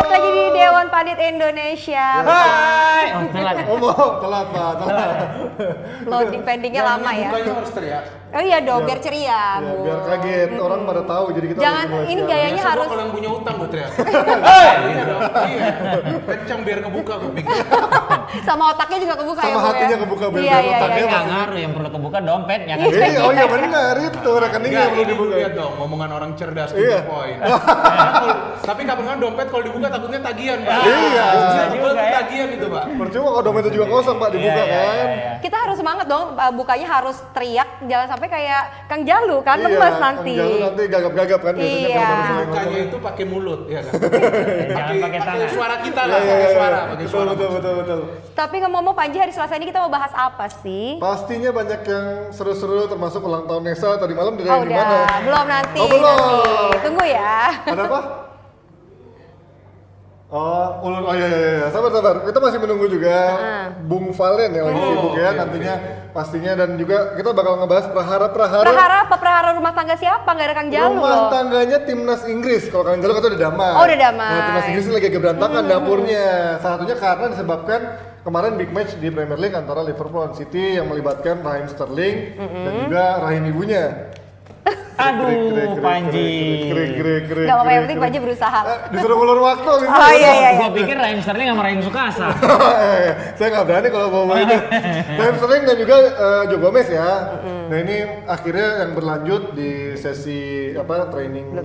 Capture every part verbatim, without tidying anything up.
balik lagi di Dewan Pandit Indonesia. Hai. Oh, telat. Oh, telat, telat. Loading pendingnya lama ya. Bukannya harus teriak. Oh iya dong, biar ceria. Biar kaget, orang pada tahu jadi kita. Jangan, ini gayanya harus. Kalau yang punya utang gue teriak. Hei. Iya. Kencang biar kebuka kuping. Sama otaknya juga kebuka ya. Sama hatinya kebuka, biar otaknya enggak ngaruh, yang perlu kebuka dompetnya kan. Iya, oh iya benar itu, rekeningnya perlu dibuka. Lihat dong, omongan orang cerdas tujuh poin. Tapi kapan-kapan dompet kalau dibuka takutnya tagihan, Pak. Iya. Juga tagihan itu, Pak. Percuma kalau dompetnya juga kosong, Pak, dibuka kan. Kita harus semangat dong, bukanya harus teriak, jangan sampai kayak Kang Jalu kan, lemas nanti. Kang Jalu nanti gagap-gagap kan biasanya kalau baru bukanya itu pakai mulut, ya kan. Jangan pakai tangan. Suara kita lah, pakai suara, pakai suara. Betul, betul, betul. Tapi ngomong-ngomong Panji, hari Selasa ini kita mau bahas apa sih? Pastinya banyak yang seru-seru, termasuk ulang tahun Nesa tadi malam di mana? Udah, belum nanti. Belum. Tunggu ya. Ada apa? Oh, ulur, oh iya iya iya, sabar sabar, kita masih menunggu juga uh. Bung Valen yang lagi oh, sibuk ya, okay, nantinya okay. pastinya, dan juga kita bakal ngebahas prahara-prahara. Prahara apa? Prahara rumah tangga siapa? Nggak ada Kang Jalu. Rumah tangganya timnas Inggris, kalau Kang Jalu kata udah damai. Oh udah damai. Nah, timnas Inggris lagi keberantakan hmm. dapurnya, salah satunya karena disebabkan kemarin big match di Premier League antara Liverpool dan City yang melibatkan Raheem Sterling mm-hmm. dan juga Raheem ibunya. Aduh, Panji. Gak apa-apa, yang penting Panji berusaha. Disuruh ulur waktu gitu. Oh iya iya. Gua pikir Raheem Sterling sama Raheem Sukasa. Saya nggak berani kalau bawa itu. Raheem Sterling dan juga Joe Gomez ya. Nah ini akhirnya yang berlanjut di sesi apa trainingnya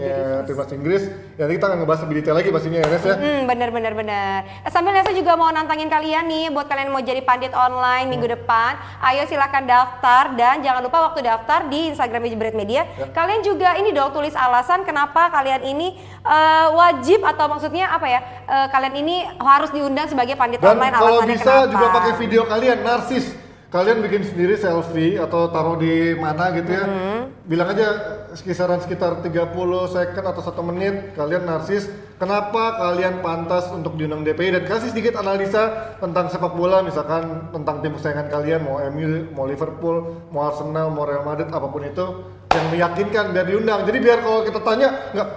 timnas Inggris. Nanti kita akan ngebahas lebih detail lagi pastinya ya, Nes ya. Bener bener bener. Sambil Nesa juga mau nantangin kalian nih, buat kalian mau jadi pandit online minggu depan. Ayo silahkan daftar dan jangan lupa waktu daftar di Instagram Jebret Media. Kalian juga ini dong tulis alasan kenapa kalian ini uh, wajib atau maksudnya apa ya uh, kalian ini harus diundang sebagai pandit dan online alasannya kenapa. Kalau bisa juga pakai video kalian, narsis. Kalian bikin sendiri selfie atau taruh di mana gitu ya. Mm-hmm. Bilang aja kisaran sekitar tiga puluh second atau satu menit kalian narsis. Kenapa kalian pantas untuk diundang D P I, dan kasih sedikit analisa tentang sepak bola, misalkan tentang tim kesayangan kalian, mau M U, mau Liverpool, mau Arsenal, mau Real Madrid, apapun itu yang meyakinkan biar diundang. Jadi biar kalau kita tanya nggak,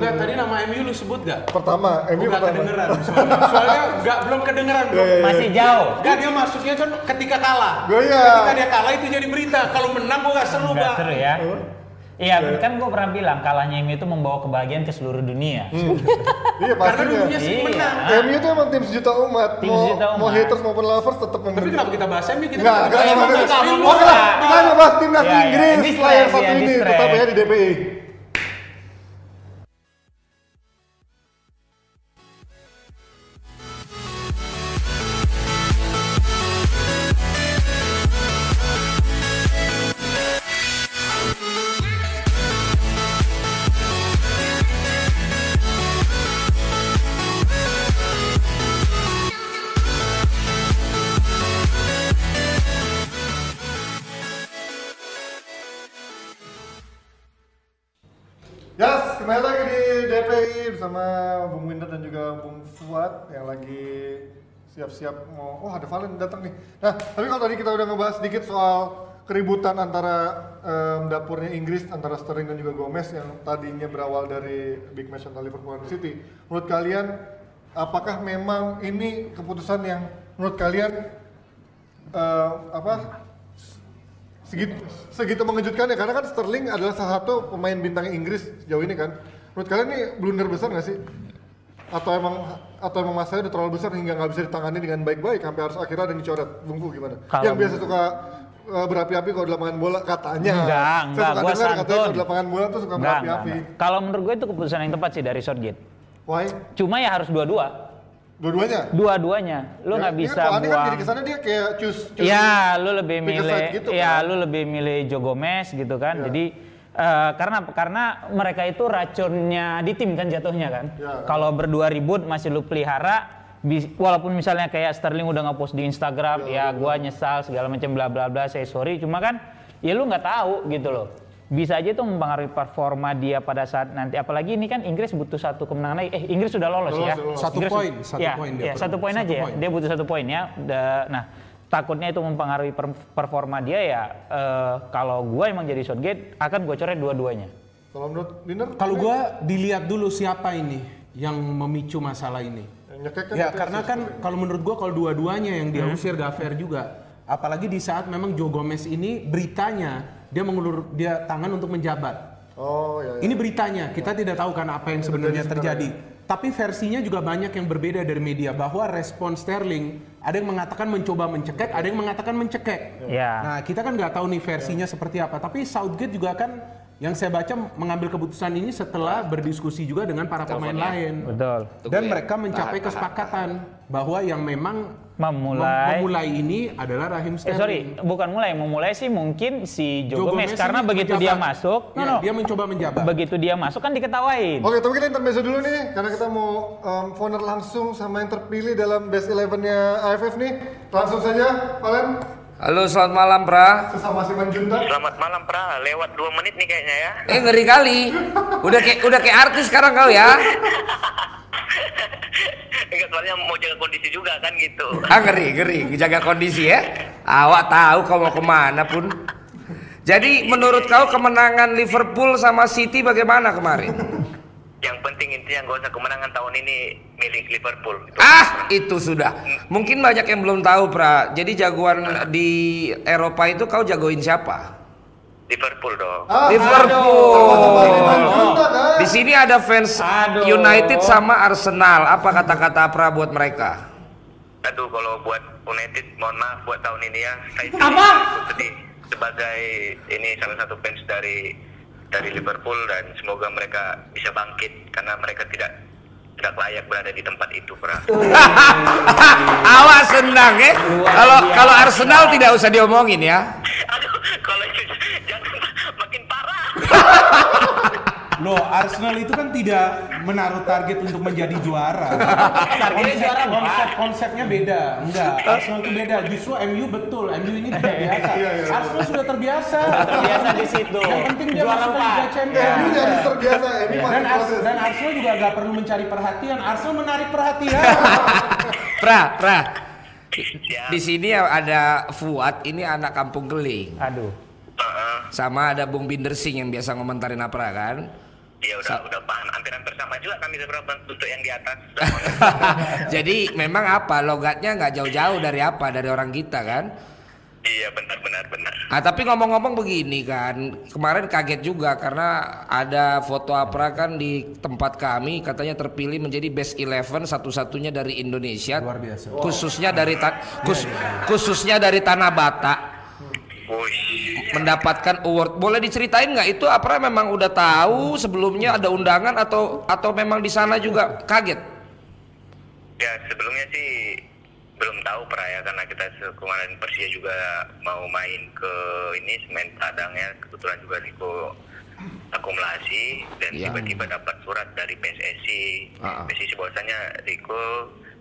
nggak tadi nama M U lu sebut nggak? Pertama, M U nggak kedengeran. Soalnya, soalnya nggak belum kedengeran, yeah, yeah, yeah. masih jauh. Nggak, dia masuknya kan ketika kalah. Yeah, yeah. Ketika dia kalah itu jadi berita. Kalau menang gua nggak seru, Pak. Seru ya. Iya, kan gue pernah bilang kalahnya M U itu membawa kebahagiaan ke seluruh dunia. Hmm. Iya, karena dunia sih menang. M U itu emang tim sejuta umat. Tim sejuta umat. Mau haters maupun lovers tetap memilih. Tapi kenapa kita bahas M U? Kita nggak, nggak, nggak. Kita ngebahas timnas Inggris layar satu ini, tetap ya di D P I. Yes, kembali lagi di D P I bersama Bung Binder dan juga Bung Fuad yang lagi siap-siap mau, oh ada Valen datang nih. Nah, tapi kalau tadi kita udah ngebahas sedikit soal keributan antara um, dapurnya Inggris, antara Sterling dan juga Gomez yang tadinya berawal dari big match antara Liverpool dan City. Menurut kalian, apakah memang ini keputusan yang menurut kalian uh, apa? Segitu, segitu mengejutkan ya, karena kan Sterling adalah salah satu pemain bintang Inggris sejauh ini kan. Menurut kalian ini blunder besar nggak sih? Atau emang atau emang masanya udah terlalu besar hingga nggak bisa ditangani dengan baik-baik sampai harus akhirnya ada yang dicoret? Bung Fu gimana? Kalo yang biasa suka uh, berapi-api kalau di lapangan bola katanya. Enggak, enggak. Saya suka dengar katanya kalau di lapangan bola tuh suka enggak, berapi-api. Kalau menurut gue itu keputusan yang tepat sih dari Southgate. Why? Cuma ya harus dua-dua. Dua-duanya? Dua-duanya. Lu nggak ya, bisa buang. Ini kan jadi kesannya dia kayak choose, choose ya, lu lebih milih gitu, ya, kan? Lu lebih milih Joe Gomez gitu kan. Ya. Jadi uh, karena karena mereka itu racunnya di tim kan jatuhnya kan. Ya, kan? Kalau berdua ribut masih lu pelihara. Bis, walaupun misalnya kayak Sterling udah nggak post di Instagram, ya, ya, ya gua nyesal segala macam bla bla bla, saya sorry. Cuma kan ya lu nggak tahu gitu loh. Bisa aja itu mempengaruhi performa dia pada saat nanti, apalagi ini kan Inggris butuh satu kemenangan lagi. Eh Inggris sudah lolos, lolos ya lolos. Satu poin, satu poin ya, ya, satu poin aja point. Ya dia butuh satu poin ya. Nah takutnya itu mempengaruhi performa dia ya. Uh, kalau gua emang jadi Southgate akan gua coret dua-duanya. Kalau menurut Binder, kalau gua dilihat dulu siapa ini yang memicu masalah ini? Ya karena kan kalau menurut gua kalau dua-duanya yang dia usir gak fair juga. Apalagi di saat memang Joe Gomez ini beritanya dia mengulur dia tangan untuk menjabat. Oh ya. ya. Ini beritanya, kita ya. tidak tahu kan apa yang sebenarnya terjadi. Tapi versinya juga banyak yang berbeda dari media bahwa respon Sterling ada yang mengatakan mencoba mencekek, ada yang mengatakan mencekek. Ya. Nah kita kan nggak tahu nih versinya ya. seperti apa. Tapi Southgate juga kan yang saya baca mengambil keputusan ini setelah berdiskusi juga dengan para pemain ya. lain. Betul. Dan mereka mencapai kesepakatan bahwa yang memang memulai memulai ini adalah Raheem Sterling. Eh, sorry, bukan mulai, memulai sih mungkin si Joe, Joe Gomez, Gomez karena begitu menjabat. dia masuk, ya, no, no. dia mencoba menjabat. Begitu dia masuk kan diketawain. Oke, tapi kita intermezzo dulu nih karena kita mau um, foner langsung sama yang terpilih dalam best eleven-nya A F F nih. Langsung saja, Valen. Halo, selamat malam, Pra. Sesama si Manjunta. Selamat malam, Pra. Lewat dua menit nih kayaknya ya. Eh, ngeri kali. Udah kayak udah kayak artis sekarang kau ya. Enggak, soalnya mau jaga kondisi juga kan gitu. Ah, ngeri, ngeri. Jaga kondisi ya. Awak tahu kau mau kemana pun. Jadi menurut kau kemenangan Liverpool sama City bagaimana kemarin? Yang penting intinya gak usah kemenangan tahun ini milik Liverpool. Itu ah, kan? Itu sudah. Mungkin banyak yang belum tahu, Pra. Jadi jagoan di Eropa itu kau jagoin siapa? Liverpool dong. Ah, Liverpool. Aduh. Di sini ada fans aduh. United sama Arsenal. Apa kata-kata Pra buat mereka? Aduh, kalau buat United, mohon maaf buat tahun ini ya. Saya apa? Sedih sebagai ini salah satu fans dari dari Liverpool dan semoga mereka bisa bangkit karena mereka tidak tidak layak berada di tempat itu, Pra. Awas senang ya. Kalau kalau Arsenal tidak usah diomongin ya. Aduh, kalau itu jangan makin parah. Loh, Arsenal itu kan tidak menaruh target untuk menjadi juara. Targetnya juara, konsep konsepnya beda. Enggak, Arsenal itu beda. Justru M U betul, M U ini terbiasa. Arsenal sudah terbiasa, terbiasa di situ. Yang penting dia juara Liga Champions. M U jadi terbiasa, M U masih proses. Dan Arsenal juga nggak perlu mencari perhatian. Arsenal menarik perhatian. Pra, pra. Di sini ada Fuad, ini anak kampung Keling. Aduh. Sama ada Bung Binder Singh yang biasa ngomentarin Apra kan. Dia udah Sa- udah paham hampir-hampir sama juga kami beberapa untuk yang di atas. Jadi memang apa logatnya nggak jauh-jauh dari apa dari orang kita kan? Iya benar-benar benar. Ah tapi ngomong-ngomong begini kan kemarin kaget juga karena ada foto Apra kan di tempat kami katanya terpilih menjadi best eleven satu-satunya dari Indonesia. Luar biasa. Khususnya dari ta- kus- khususnya dari Tanah Batak. Mendapatkan award. Boleh diceritain nggak itu Apra memang udah tahu sebelumnya ada undangan atau atau memang di sana juga kaget? Ya sebelumnya sih belum tahu Pra ya karena kita kemarin Persija juga mau main ke ini main padang ya kebetulan juga Riko akumulasi dan ya. tiba-tiba dapat surat dari P S S I. Uh-uh. P S S I bahwasanya Riko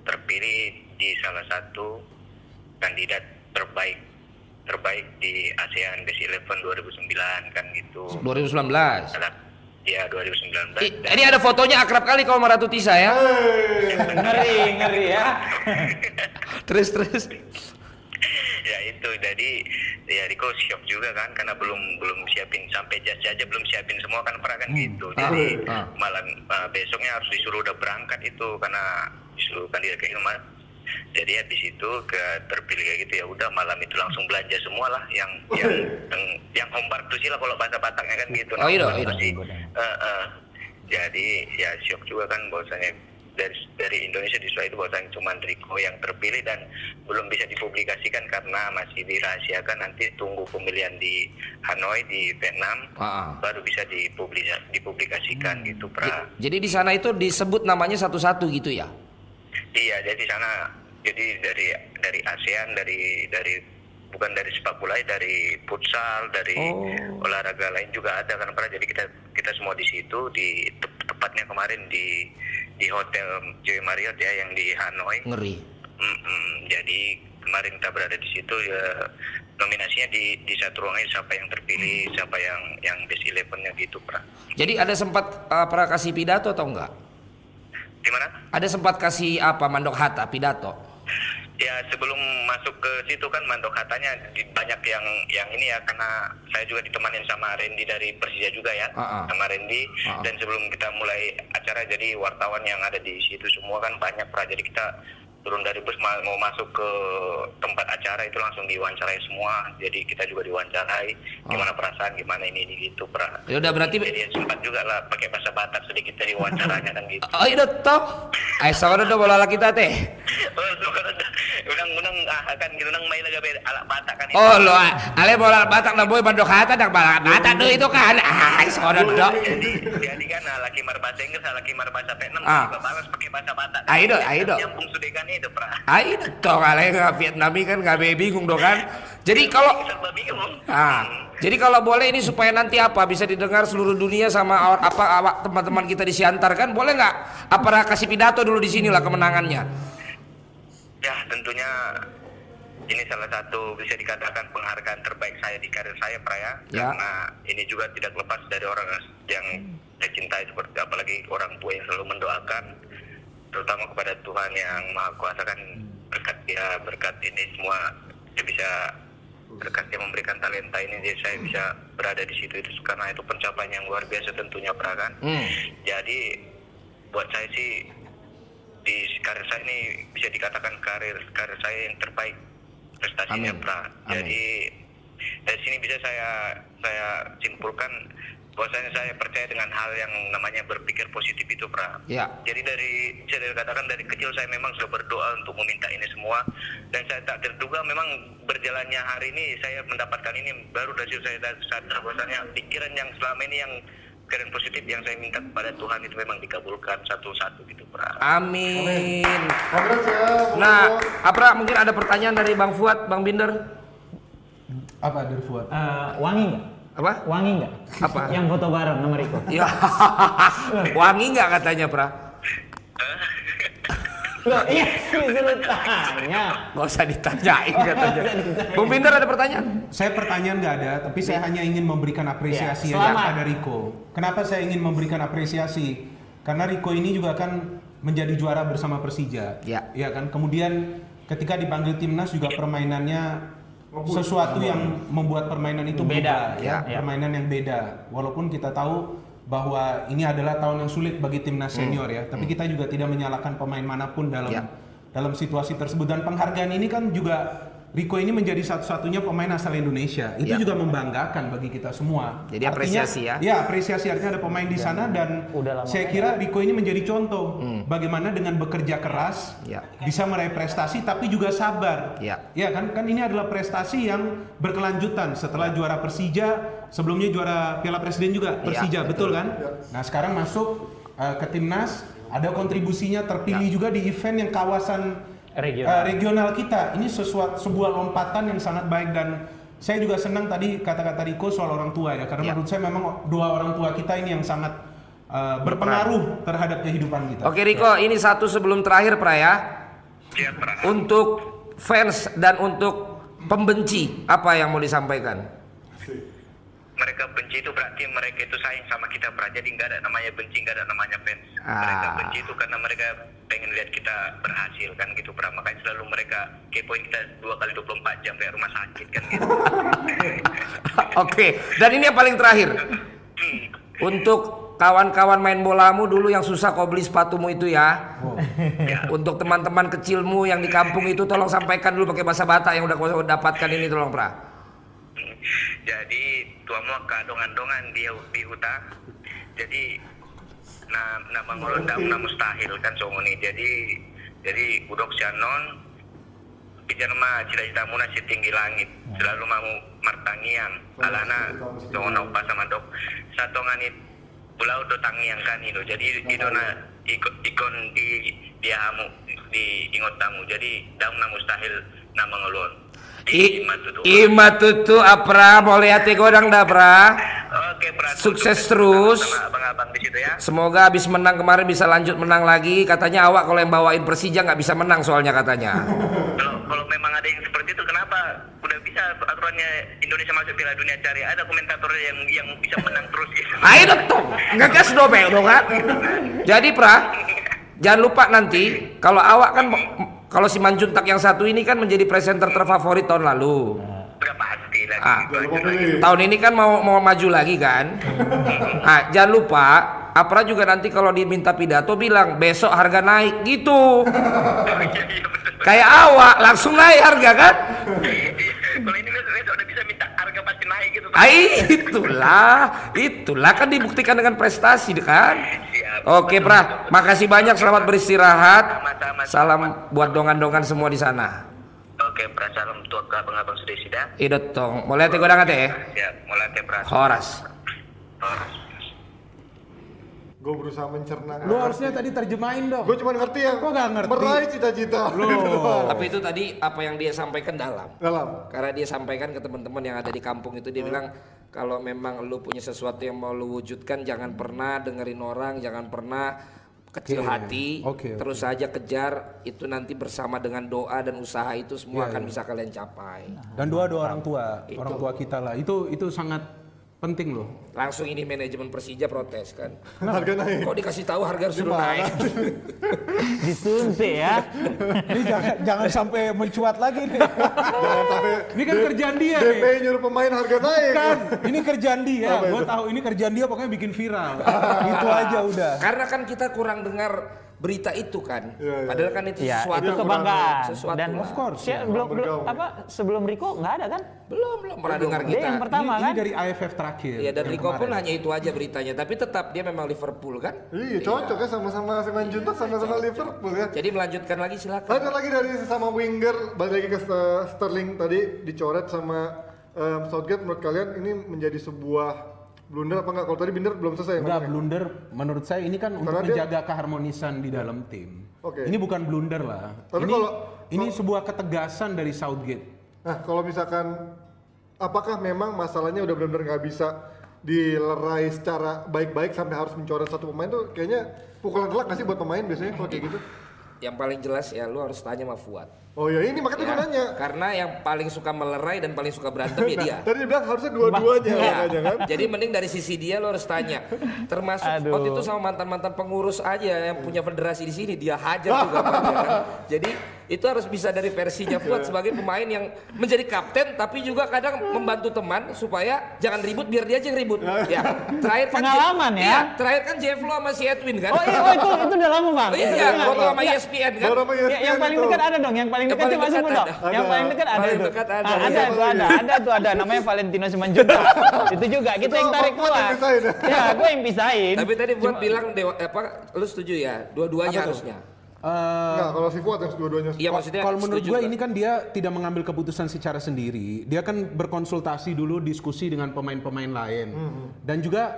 terpilih di salah satu kandidat terbaik terbaik di ASEAN Best Eleven dua ribu sembilan kan gitu. dua ribu sembilan belas Ya dua ribu sembilan belas. I, ini ada fotonya akrab kali kalau Maratu Tisa ya. Hey, ngeri ngeri ya. terus terus. Ya itu jadi ya Riko siap juga kan karena belum belum siapin sampai jas aja belum siapin semua kan Pra kan hmm. gitu. Jadi ah, ah. malam uh, besoknya harus disuruh udah berangkat itu karena disuruh kandidat keilmuan. Jadi habis itu ke terpilih kayak gitu ya udah malam itu langsung belanja semua lah yang yang yang, yang hombar tuh sih lah kalau bahasa Bataknya kan gitu. Oh iya iya. Uh, uh, jadi ya syok juga kan bahwasanya dari dari Indonesia di Swiss itu bahwasanya cuma Riko yang terpilih dan belum bisa dipublikasikan karena masih dirahasiakan nanti tunggu pemilihan di Hanoi di Vietnam uh-uh. baru bisa dipublikasi, dipublikasikan hmm. gitu Pra. Jadi di sana itu disebut namanya satu-satu gitu ya? Iya, jadi sana jadi dari dari ASEAN dari dari bukan dari sepak bola dari futsal dari oh. olahraga lain juga ada kan Pra. Jadi kita kita semua di situ di te, tepatnya kemarin di di hotel Joy Marriott ya yang di Hanoi. Ngeri. Mm-mm, jadi kemarin kita berada di situ ya nominasinya di di satu ruangan siapa yang terpilih siapa yang yang best eleven-nya gitu Pra. Jadi ada sempat uh, Pra kasih pidato atau enggak? Gimana? Ada sempat kasih apa mandok hata pidato? Ya sebelum masuk ke situ kan Manto katanya banyak yang yang ini ya, karena saya juga ditemanin sama Randy dari Persija juga ya, uh-uh. sama Randy uh-uh. dan sebelum kita mulai acara jadi wartawan yang ada di situ semua kan banyak, Pra, jadi kita turun dari bus mau masuk ke tempat acara itu langsung diwawancarai semua, jadi kita juga diwawancarai uh-huh. gimana perasaan, gimana ini, ini gitu, Pra. Ya udah berarti jadi sempat juga lah pakai bahasa Batak sedikit dari wawancaranya kan gitu. Oh iya toh, ayo saudara udah bola kita teh. Unang-unang akan gitu nang main laga ala Batak kan. Oh lo, ale bola Batak na boy bandok hata dak balak Batak deh itu kan. Ah, sono dok. Jadi jadi kan laki marbasa Inggris, laki marbasa Vietnam juga balas pakai bahasa Batak. Ah itu, ah itu. Nyambung sudekan itu, Pra. Ah itu toh ale Vietnam kan enggak bingung dok kan. Jadi kalau ah, jadi kalau boleh ini supaya nanti apa bisa didengar seluruh dunia sama apa teman-teman kita di Siantar kan, boleh enggak? Apa kasih pidato dulu di sinilah kemenangannya. Ya tentunya ini salah satu bisa dikatakan penghargaan terbaik saya di karir saya, Pra, ya. Karena ini juga tidak lepas dari orang yang saya cintai seperti apalagi orang tua yang selalu mendoakan, terutama kepada Tuhan yang Maha Kuasa kan, berkat dia, berkat ini semua dia bisa, berkat dia memberikan talenta ini jadi saya bisa berada di situ itu karena itu pencapaian yang luar biasa tentunya, Pra, kan. Mm. Jadi buat saya sih di karir saya ini bisa dikatakan karir karir saya yang terbaik prestasinya, Pra. Jadi dari sini bisa saya saya simpulkan bahwasanya saya percaya dengan hal yang namanya berpikir positif itu, Pra. Ya. Jadi dari saya dikatakan dari kecil saya memang sudah berdoa untuk meminta ini semua dan saya tak terduga memang berjalannya hari ini saya mendapatkan ini, baru dari situ saya sadar bahwasanya pikiran yang selama ini yang keren positif yang saya minta kepada Tuhan itu memang dikabulkan satu-satu gitu, Pra. Amin. Nah, Apra mungkin ada pertanyaan dari Bang Fuad, Bang Binder. Apa dari Fuad? Uh, wangi nggak? Apa? Wangi nggak? Apa? Yang foto bareng sama Riko. Wangi nggak katanya, Pra? Loh, iya, disuruh tanya. Gak usah ditanyain katanya. Bung Binder ada pertanyaan? Saya pertanyaan gak ada, tapi saya hanya ingin memberikan apresiasi ya, aja pada Riko. Kenapa saya ingin memberikan apresiasi? Karena Riko ini juga kan menjadi juara bersama Persija. Ya. Ya kan? Kemudian ketika dipanggil timnas juga permainannya sesuatu yang membuat permainan itu beda, beda ya. ya. Permainan yang beda. Walaupun kita tahu bahwa ini adalah tahun yang sulit bagi timnas senior ya, tapi kita juga tidak menyalahkan pemain manapun dalam ya. dalam situasi tersebut, dan penghargaan ini kan juga Riko ini menjadi satu-satunya pemain asal Indonesia, itu ya. juga membanggakan bagi kita semua. Jadi apresiasi artinya, ya? Ya apresiasi, artinya ada pemain di sana dan saya kira Riko ini menjadi contoh hmm. bagaimana dengan bekerja keras ya. bisa meraih prestasi tapi juga sabar. Ya, ya kan, kan ini adalah prestasi yang berkelanjutan setelah juara Persija. Sebelumnya juara Piala Presiden juga Persija, ya, betul, betul kan? Ya. Nah sekarang masuk uh, ke timnas, ada kontribusinya terpilih ya. juga di event yang kawasan regional, uh, regional kita. Ini sesuatu sebuah lompatan yang sangat baik, dan saya juga senang tadi kata-kata Riko soal orang tua ya, karena ya. menurut saya memang doa orang tua kita ini yang sangat uh, berpengaruh terhadap kehidupan kita. Oke Riko, ini satu sebelum terakhir, Pra, ya. Ya, Pra. Untuk fans dan untuk pembenci apa yang mau disampaikan? Mereka benci itu berarti mereka itu sayang sama kita, Pra. Jadi nggak ada namanya benci, nggak ada namanya fans. Ah. Mereka benci itu karena mereka pengen lihat kita berhasil kan gitu, Pra. Makanya selalu mereka kepoin kita dua kali dua puluh empat jam kayak rumah sakit kan gitu. Oke, dan ini yang paling terakhir. Untuk kawan-kawan main bolamu dulu yang susah kau beli sepatumu itu ya. Oh. Ya. Untuk teman-teman kecilmu yang di kampung itu tolong sampaikan dulu pakai bahasa Batak yang udah kau dapatkan ini tolong, Pra. Jadi tuamu kadongan-dongan dia di hutan. Jadi nah nama ngolondam na mustahil kan songoni. Jadi jadi budok sianon pijar mah cita-citamu na setinggi langit. Selalu mau martangiang alana songono pas sama dok. Satonganit pulau do tangiang kan itu. Jadi idona ikon di diamu di ingot tamu. Jadi dam na mustahil na mengolon. Ima tutu Apra, mau lihat godang dah, Pra. Oke, Pra. Sukses terus. Abang-abang di situ ya. Semoga abis menang kemarin bisa lanjut menang lagi. Katanya awak kalau yang bawain Persija nggak bisa menang soalnya katanya. Kalau kalau memang ada yang seperti itu kenapa? Udah bisa aturannya Indonesia masuk Piala Dunia, cari ada komentator yang yang bisa menang terus gitu. Ayo dong. Enggak gas dobel dong kan. Jadi, Pra, jangan lupa nanti kalau awak kan Kalau si Manjuntak yang satu ini kan menjadi presenter terfavorit tahun lalu. Udah pasti lagi. Ah, tahun ini kan mau mau maju lagi kan. Ah, jangan lupa Apra juga nanti kalau diminta pidato bilang besok harga naik gitu. Kayak awak langsung naik harga kan? Kalau ini besok udah bisa minta harga pasti naik gitu. Ah, itulah, itulah kan dibuktikan dengan prestasi kan. Oke Pra, makasih banyak, selamat beristirahat. Salam buat dongan-dongan semua di sana. Oke, Pra, salam tuak abang-abang sudah sida. Idot tong, mulai teh godang teh. Siap, mulai teh Pra. Horas. Horas. Gue berusaha mencerna. Lu harusnya tadi terjemahin dong. Gue cuma ngerti yang. Gue nggak ngerti. Meraih cita-cita. Tapi itu tadi apa yang dia sampaikan dalam. Dalam. Karena dia sampaikan ke teman-teman yang ada di kampung itu, dia hmm. bilang kalau memang lu punya sesuatu yang mau lu wujudkan, jangan pernah dengerin orang, jangan pernah kecil okay. hati, okay, okay. terus saja kejar, itu nanti bersama dengan doa dan usaha itu semua yeah, akan yeah. bisa kalian capai. Dan doa-doa orang tua, itu. orang tua kita lah, itu itu sangat penting loh. Langsung ini manajemen Persija protes kan. Harga naik. Kok dikasih tahu harga sudah naik? Disuntik ya. Ini jangan, jangan sampai mencuat lagi nih. Jangan sampai. Ini kan D- kerjaan dia. D P nih. Nyuruh pemain harga naik. Kan, ini kerjaan dia. Gue tahu ini kerjaan dia, pokoknya bikin viral. Itu aja udah. Karena kan kita kurang dengar berita itu kan, ya, ya. padahal kan itu ya, sesuatu itu kebanggaan sesuatu dan lah. Of course ya, ya, belum, belum apa sebelum Riko nggak ada kan, belum belum pernah dengar kita. Dia yang pertama ini, kan ini dari A F F terakhir. Iya, dan Riko pun hanya itu aja beritanya, tapi tetap dia memang Liverpool kan. Iya, cocok ya, sama-sama Semen Juntak, sama-sama cocok. Liverpool ya. Jadi melanjutkan lagi silakan. Lanjut lagi dari sesama winger, balik lagi ke Sterling tadi dicoret sama um, Southgate. Menurut kalian ini menjadi sebuah blunder apa enggak? Kalau tadi Binder belum selesai. Enggak, blunder menurut saya ini kan karena untuk menjaga dia... keharmonisan di dalam tim. Okay. Ini bukan blunder lah. Tapi ini, kalau ini kalau... sebuah ketegasan dari Southgate. Nah, kalau misalkan apakah memang masalahnya udah benar-benar enggak bisa dilerai secara baik-baik sampai harus mencoret satu pemain tuh kayaknya pukulan telak enggak sih buat pemain biasanya kalau kayak gitu? Yang paling jelas ya lu harus tanya sama Fuad. Oh ya, ini makanya ya, gue nanya. Karena yang paling suka melerai dan paling suka berantem ya dia. Tadi dia bilang harusnya dua-duanya ya. Kan? Jadi mending dari sisi dia lu harus tanya. Termasuk aduh. Waktu itu sama mantan-mantan pengurus aja yang punya federasi di sini dia hajar juga banyak, kan? Jadi itu harus bisa dari versinya Fuad sebagai pemain yang menjadi kapten tapi juga kadang membantu teman supaya jangan ribut biar dia aja yang ribut. Ya. Terakhir kan pengalaman Jeff, ya. Terakhir kan Jeff Lo sama si Edwin kan. Oh iya, oh, itu itu udah lama Bang. Oh, iya, iya. Foto sama iya. E S P N kan. Ya, yang paling dekat ada dong, yang paling dekat coba sebut dong. Yang paling dekat ada. Paling dekat ada. Ada, ada, ada, ada, ada tuh ada namanya Valentino Simanjuntak. Itu juga kita yang tarik keluar. Ya, gue yang pisahin. Tapi tadi buat bilang apa lu setuju ya? Dua-duanya harusnya. Enggak, kalau si Fuad harus dua-duanya. Iya, maksudnya kalau menurut gue ini kan dia tidak mengambil keputusan secara sendiri. Dia kan berkonsultasi dulu, diskusi dengan pemain-pemain lain. Dan juga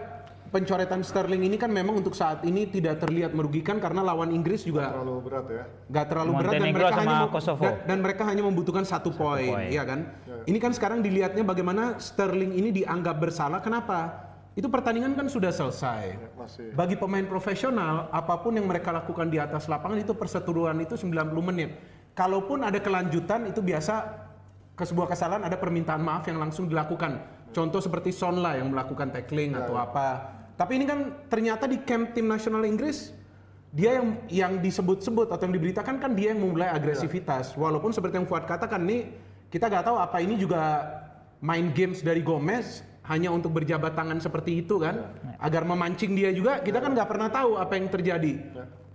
pencoretan Sterling ini kan memang untuk saat ini tidak terlihat merugikan karena lawan Inggris juga terlalu berat ya. Enggak terlalu berat dan mereka, hanya mem- dan mereka hanya membutuhkan satu poin, iya kan? Ya, ya. Ini kan sekarang dilihatnya bagaimana Sterling ini dianggap bersalah, kenapa? Itu pertandingan kan sudah selesai. Ya, masih. Bagi pemain profesional, apapun yang mereka lakukan di atas lapangan itu perseteruan itu sembilan puluh menit. Kalaupun ada kelanjutan itu biasa ke sebuah kesalahan ada permintaan maaf yang langsung dilakukan. Contoh seperti Son lah yang melakukan tackling ya, atau ya. apa. Tapi ini kan ternyata di camp tim nasional Inggris dia yang yang disebut-sebut atau yang diberitakan kan dia yang memulai agresivitas. Walaupun seperti yang Fuad katakan nih, kita nggak tahu apa ini juga main games dari Gomez hanya untuk berjabat tangan seperti itu kan, agar memancing dia juga. Kita kan nggak pernah tahu apa yang terjadi.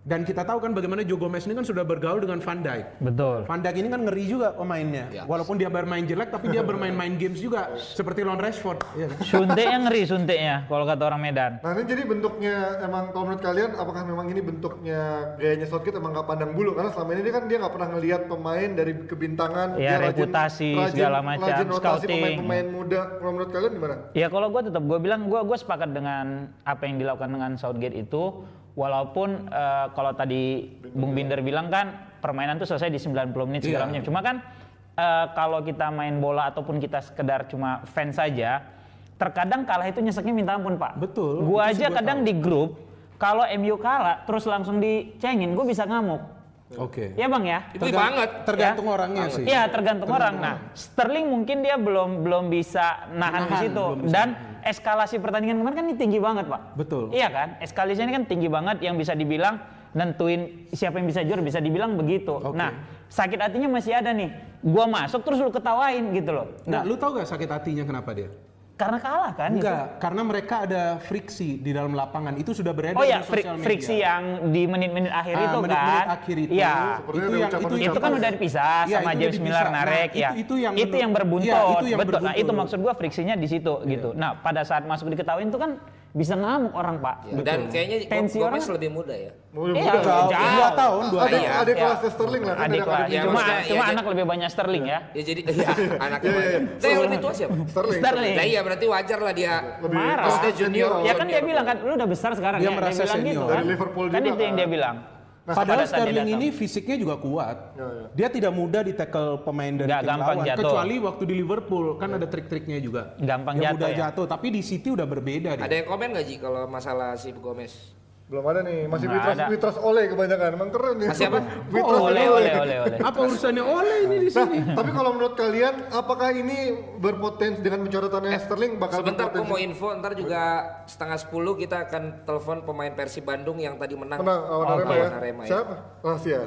Dan kita tahu kan bagaimana Joe Gomez ini kan sudah bergaul dengan Van Dijk. Betul. Van Dijk ini kan ngeri juga pemainnya. Ya. Walaupun dia bermain jelek tapi dia bermain-main games juga seperti lawan Rashford. Iya. Suntiknya ngeri suntiknya kalau kata orang Medan. Nah, ini jadi bentuknya emang kalau menurut kalian apakah memang ini bentuknya gayanya Southgate emang enggak pandang bulu karena selama ini dia kan dia enggak pernah ngelihat pemain dari kebintangan, ya, dia reputasi rajin, segala macam, rajin rotasi pemain-pemain muda. Kalau menurut kalian gimana? Ya kalau gue tetap gue bilang gue gue sepakat dengan apa yang dilakukan dengan Southgate itu. Walaupun uh, kalau tadi Binder. Bung Binder bilang kan permainan tuh selesai di sembilan puluh menit segala macam. Yeah. Cuma kan uh, kalau kita main bola ataupun kita sekedar cuma fans saja, terkadang kalah itu nyeseknya minta ampun Pak. Betul. Gua aja kadang tahu. Di grup kalau M U kalah terus langsung dicengin, gua bisa ngamuk. Oke. Okay. Ya Bang ya. Itu Tergan- banget. Tergantung ya? orangnya sih. Iya, tergantung, tergantung orang. Nah, Sterling mungkin dia belum belum bisa nahan, nahan di situ dan eskalasi pertandingan kemarin kan ini tinggi banget Pak. Betul. Iya kan? Eskalasinya ini kan tinggi banget yang bisa dibilang nentuin siapa yang bisa juara, bisa dibilang begitu. Okay. Nah, sakit hatinya masih ada nih. Gua masuk terus lu ketawain gitu loh. Nah, nah lu tahu gak sakit hatinya kenapa dia? Karena kalah kan? Enggak, gitu. Karena mereka ada friksi di dalam lapangan. Itu sudah beredar oh, iya, di sosial media. Oh iya, friksi yang di menit-menit akhir ah, itu menit -menit kan? akhir itu. Ya. Itu, itu, yang, itu, itu kan udah dipisah ya, sama James Miller narik nah, ya. Itu, itu yang, itu yang berbuntut. Ya, itu yang betul. Berbuntut. Nah, itu maksud gua friksinya di situ ya. Gitu. Nah, pada saat masuk diketahuin itu kan bisa ngamuk orang, Pak. Ya, dan kayaknya tensi orang lebih muda ya. Lebih muda. dua tahun, dua tahun. Adik kelas Sterling lah. Adik kelas. Cuma cuma anak lebih banyak Sterling ya. Ya jadi anaknya banyak. Saya lebih tua siapa? Sterling. Nah iya berarti wajar lah dia marah. Junior. Ya kan dia bilang kan, lu udah besar sekarang ya. Dia merasa senior. Dari Liverpool juga. Kan itu yang dia bilang. Padahal Sterling ini fisiknya juga kuat. Dia tidak mudah di tackle pemain dari tim lawan. Kecuali waktu di Liverpool kan ada trik-triknya juga. Gampang jatuh. Mudah jatuh. Tapi di City udah berbeda. Ada yang komen nggak Ji kalau masalah si Gomez? Belum ada nih. Masih Mitros Ole kebanyakan. Emang keren nih. Masih apa? Mitros Ole Ole Ole Ole. Apa urusannya Ole ini di sini? Tapi kalau menurut kalian, apakah ini berpotensi dengan pencorotannya Sterling bakal berpotensi? Sebentar, aku mau info. Ntar juga setengah sepuluh kita akan telepon pemain Persib Bandung yang tadi menang. Menang lawan Arema ya? Siapa? Rahasia.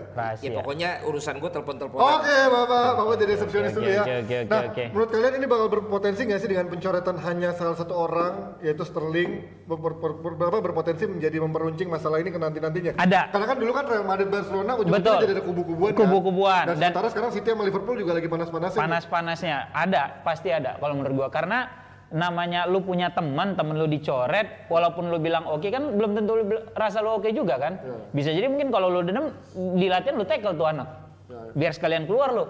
Ya pokoknya urusan gue telepon-telepon. Oke, Bapak. Bapak jadi resepsionis dulu ya. Nah, menurut kalian ini bakal berpotensi nggak sih dengan pencoretan hanya salah satu orang, yaitu Sterling? Berapa berpotensi menjadi memper runcing masalah ini ke nanti-nantinya. Ada. Karena kan dulu kan Real Madrid Barcelona ujung-ujungnya jadi ada kubu-kubuan. Kubu-kubuan. Dan, dan sementara sekarang City sama Liverpool juga lagi panas-panasnya. Panas-panasnya. Ada, pasti ada kalau menurut gua. Karena namanya lu punya teman, temen lu dicoret, walaupun lu bilang oke okay, kan belum tentu lu rasa lu oke okay juga kan. Ya. Bisa jadi mungkin kalau lu dendam di latihan lu tackle tuh anak. Ya. Biar sekalian keluar lu.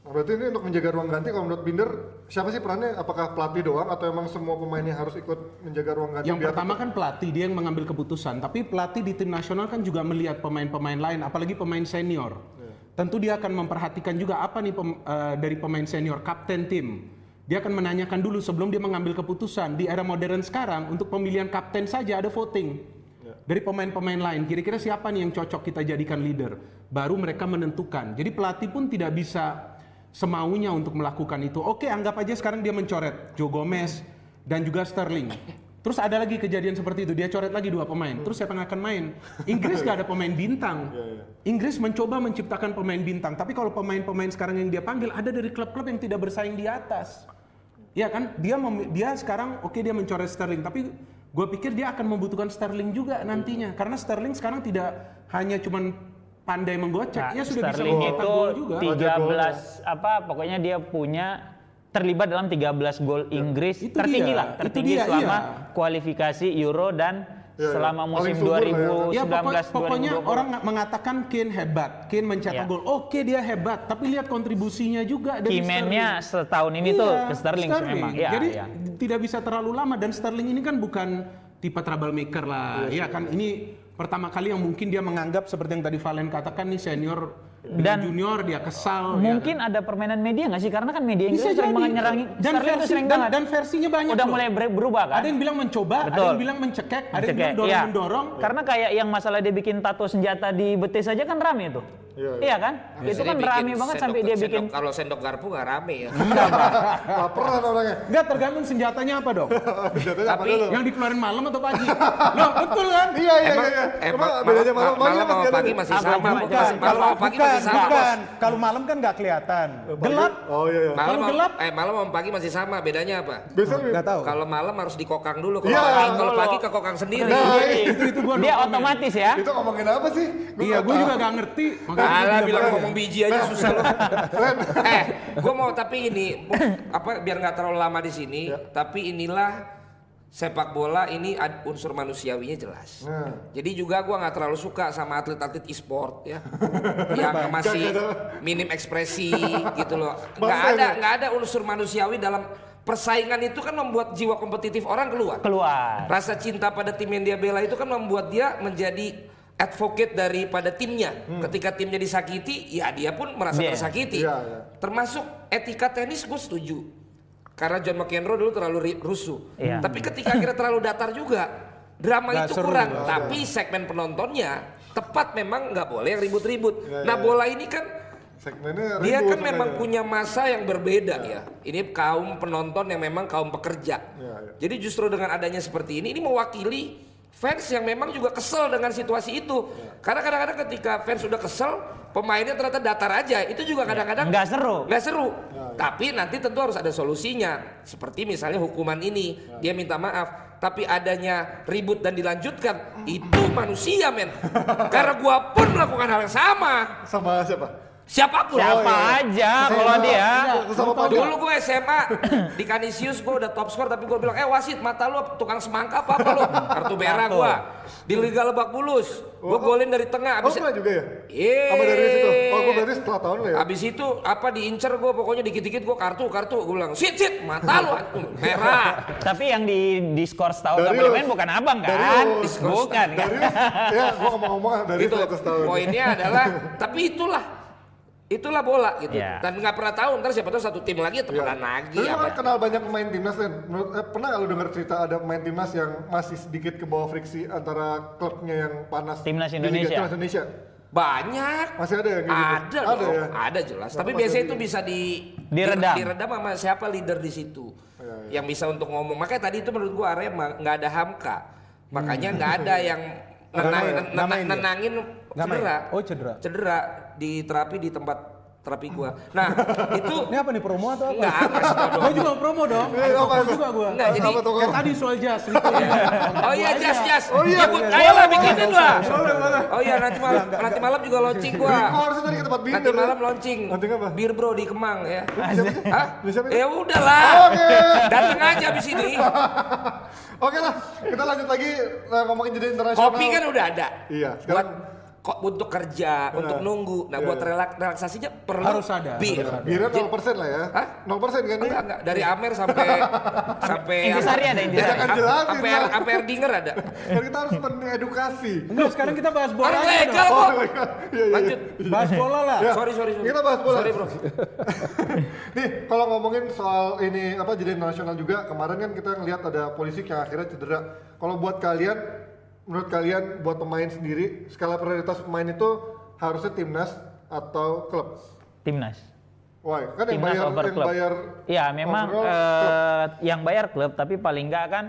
Berarti ini untuk menjaga ruang ganti kalau menurut Binder siapa sih perannya? Apakah pelatih doang atau emang semua pemainnya harus ikut menjaga ruang ganti? Yang pertama kan pelatih, dia yang mengambil keputusan. Tapi pelatih di tim nasional kan juga melihat pemain-pemain lain, apalagi pemain senior. Yeah. Tentu dia akan memperhatikan juga apa nih pem, uh, dari pemain senior, kapten tim. Dia akan menanyakan dulu sebelum dia mengambil keputusan. Di era modern sekarang untuk pemilihan kapten saja ada voting. Yeah. Dari pemain-pemain lain, kira-kira siapa nih yang cocok kita jadikan leader? Baru mereka menentukan. Jadi pelatih pun tidak bisa semaunya untuk melakukan itu. Oke, anggap aja sekarang dia mencoret Joe Gomez dan juga Sterling. Terus ada lagi kejadian seperti itu, dia coret lagi dua pemain. Terus siapa yang akan main? Inggris gak ada pemain bintang. Inggris mencoba menciptakan pemain bintang, tapi kalau pemain-pemain sekarang yang dia panggil ada dari klub-klub yang tidak bersaing di atas. Iya kan? Dia dia sekarang oke okay, dia mencoret Sterling, tapi gue pikir dia akan membutuhkan Sterling juga nantinya, karena Sterling sekarang tidak hanya cuman pandai menggocek, nah, ya sudah Sterling bisa itu juga. tiga belas apa pokoknya dia punya terlibat dalam tiga belas gol Inggris itu tertinggi dia, lah, tertinggi dia, selama iya. kualifikasi Euro dan ya, selama musim dua ribu sembilan belas dua ribu dua puluh. Ya, pokoknya, pokoknya orang mengatakan Kane hebat, Kane mencetak ya. gol. Oke, dia hebat, tapi lihat kontribusinya juga dari Sterling. Setahun ini iya, tuh ke Sterling, Sterling. memang. Ya, Jadi ya. tidak bisa terlalu lama dan Sterling ini kan bukan tipe troublemaker lah. Iya ya, kan ya. ini pertama kali yang mungkin dia menganggap seperti yang tadi Valen katakan nih senior dan junior dia kesal. Mungkin ya. ada permainan media nggak sih? Karena kan media Inggris sering menyerang dan, versi, dan, dan versinya banyak. Udah loh. mulai berubah kan? Ada yang bilang mencoba, Betul. ada yang bilang mencekek, mencekek. ada yang bilang dorong ya. mendorong. Karena kayak yang masalah dia bikin tato senjata di betis aja kan rame tuh. Iya, iya. iya kan? Nah, itu kan rame banget sendok, sampai dia sendok, bikin kalau sendok garpu nggak rame ya. Enggak, laparan orangnya. Enggak, tergantung senjatanya apa dong. senjatanya Tapi apa yang dikeluarin malam atau pagi? Loh, betul kan? Iya, iya, iya. Emang bedanya malam sama pagi masih sama. Kalau pagi masih sama. Bukan, kalau malam kan nggak kelihatan. Gelap. Oh iya iya. Malam gelap. Eh, malam sama pagi masih sama, bedanya apa? Enggak tahu. Kalau malam harus dikokang dulu, kalau pagi ke kokang sendiri. Itu itu gua. Dia otomatis ya. Itu ngomongin apa sih? Iya, gua juga nggak ngerti. Alah bilang ya. ngomong biji aja susah loh. Eh, gue mau tapi ini apa biar nggak terlalu lama di sini. Ya. Tapi inilah sepak bola ini unsur manusiawinya jelas. Nah. Jadi juga gue nggak terlalu suka sama atlet-atlet e-sport ya, yang masih minim ekspresi gitu loh. Nggak ada nggak ada unsur manusiawi dalam persaingan itu kan membuat jiwa kompetitif orang keluar. Keluar. Rasa cinta pada tim yang dia bela itu kan membuat dia menjadi advocate daripada timnya. Hmm. Ketika timnya disakiti, ya dia pun merasa yeah. tersakiti. Yeah, yeah. Termasuk etika tenis gue setuju. Karena John McEnroe dulu terlalu rusuh. Yeah. Tapi ketika akhirnya terlalu datar juga, drama nah, itu kurang. Juga. Tapi segmen penontonnya tepat memang nggak boleh yang ribut-ribut. Yeah, yeah. Nah bola ini kan, segmennya dia kan memang punya masa yang berbeda yeah. ya. Ini kaum penonton yang memang kaum pekerja. Yeah, yeah. Jadi justru dengan adanya seperti ini, ini mewakili fans yang memang juga kesel dengan situasi itu. Karena kadang-kadang ketika fans sudah kesel, pemainnya ternyata datar aja. Itu juga kadang-kadang nggak seru. Nggak seru. Ya, ya. Tapi nanti tentu harus ada solusinya. Seperti misalnya hukuman ini, ya, dia minta maaf. Tapi adanya ribut dan dilanjutkan, itu manusia, men. Karena gua pun melakukan hal yang sama. Sama siapa? Siapapun. Siapa oh, aja iya. kalau dia. Dulu gue S M A di Kanisius gue udah top skor, tapi gue bilang, eh wasit mata lu tukang semangka apa apa lu. Kartu merah gue. Di Liga Lebak Bulus. Gue oh, golin dari tengah. Abis oh pernah juga ya? Iya. Apa dari situ? Oh gue berarti setelah tahun lu ya? Abis itu apa diincer gue pokoknya dikit-dikit gue kartu, kartu. Gue bilang sit, sit mata lu merah. Tapi yang di, di skor setahun gak boleh main bukan abang kan? Dari, bukan kan? Dari, ya gue ngomong-ngomong dari itu, setahun. Poinnya adalah, tapi itulah. Itulah bola gitu, yeah. Dan nggak pernah tahu ntar siapa tahu satu tim lagi teman yeah. lagi. Tapi apa? Kenal banyak pemain timnas kan? Menurut, eh, pernah kalau dengar cerita ada pemain timnas yang masih sedikit ke bawah friksi antara klubnya yang panas timnas Indonesia? Timnas Indonesia banyak. Masih ada yang gitu? Ada, ada, dong, ya? Ada jelas. Nah, tapi biasanya itu bisa di diredam, diredam sama siapa leader di situ yeah, yeah. yang bisa untuk ngomong. Makanya tadi itu menurut gua Arema nggak ada Hamka, makanya nggak hmm. ada yang nenang, nenang, nenangin cedera. Oh cedera. Cedera. Di terapi di tempat terapi gua. Nah, itu ini apa nih promo atau apa? Enggak, gua juga promo dong. Gua juga gua. Enggak, jadi kayak tadi soal jas gitu. Oh iya jas jas. Oh iya, ayolah bikinin lah. Oh iya nanti malam nanti malam juga launching gua. Nanti malam launching. Bir Bro di Kemang ya. Hah? Ya udahlah. Oke. Dateng aja abis ini. Oke lah, kita lanjut lagi ngomongin jadi internasional. Kopi kan udah ada. Iya, sekarang kok untuk kerja, nah, untuk nunggu. Nah, iya, buat relaks, relaksasinya perlu harus ada. Bir. Birnya nol persen lah ya. Hah? nol persen kan nih? Enggak, enggak. Dari Amer sampai sampai Intisari ada Intisari. Sampai sampai Erdinger ada. Kan kita harus mengedukasi. Enggak, sekarang kita bahas bola. Harus legal kok. Oh, iya, iya. Lanjut. Bahas bola lah. Ya. Sorry, sorry, sorry. Kita bahas bola. Sorry, Bro. Nih, kalau ngomongin soal ini apa jadi nasional juga, kemarin kan kita ngelihat ada polisi yang akhirnya cedera. Kalau buat kalian Menurut kalian buat pemain sendiri, skala prioritas pemain itu harusnya timnas atau klub? Timnas. Why? Kan timnas yang bayar, yang klub. bayar ya memang overall, uh, yang bayar klub, tapi paling enggak kan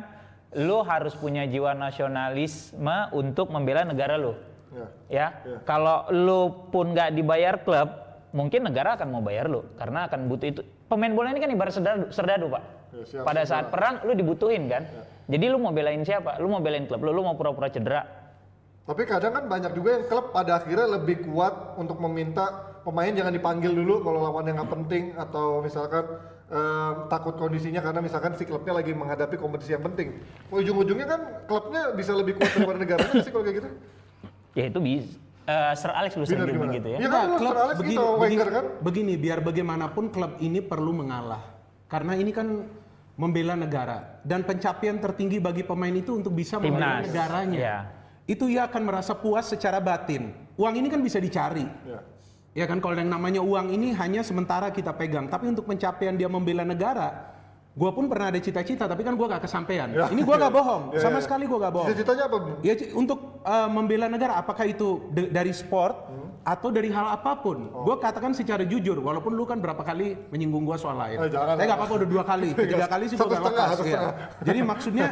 lu harus punya jiwa nasionalisme untuk membela negara lu. Ya. ya? ya. Kalau lu pun enggak dibayar klub, mungkin negara akan mau bayar lu karena akan butuh itu. Pemain bola ini kan ibarat serdadu, serdadu Pak. Ya, siap, Pada siap, saat siap. perang lu dibutuhin kan, ya. Jadi lu mau belain siapa? Lu mau belain klub, lu, lu mau pura-pura cedera. Tapi kadang kan banyak juga yang klub pada akhirnya lebih kuat untuk meminta pemain jangan dipanggil dulu kalau lawannya nggak penting atau misalkan eh, takut kondisinya karena misalkan si klubnya lagi menghadapi kompetisi yang penting. Ujung-ujungnya kan klubnya bisa lebih kuat daripada negaranya sih kalau kayak gitu. Ya itu bisa. Uh, Sir Alex lu sering bilang gitu ya. Ya kan, nah, klub Sir Alex begini, gitu, begini, kan? begini, biar bagaimanapun klub ini perlu mengalah. Karena ini kan membela negara dan pencapaian tertinggi bagi pemain itu untuk bisa membela negaranya. Yeah. Itu ia akan merasa puas secara batin. Uang ini kan bisa dicari. Yeah. Ya kan kalau yang namanya uang ini hanya sementara kita pegang, tapi untuk pencapaian dia membela negara, gua pun pernah ada cita-cita tapi kan gua gak kesampaian. Yeah. Ini gua gak bohong, yeah, sama yeah. sekali gua gak bohong. Cita-citanya apa? Ya untuk uh, membela negara apakah itu de- dari sport? Hmm. Atau dari hal apapun, oh. gue katakan secara jujur, walaupun lu kan berapa kali menyinggung gue soal lain. Saya nggak apa-apa udah dua kali, tiga kali sih gue nggak lepas ya. Jadi maksudnya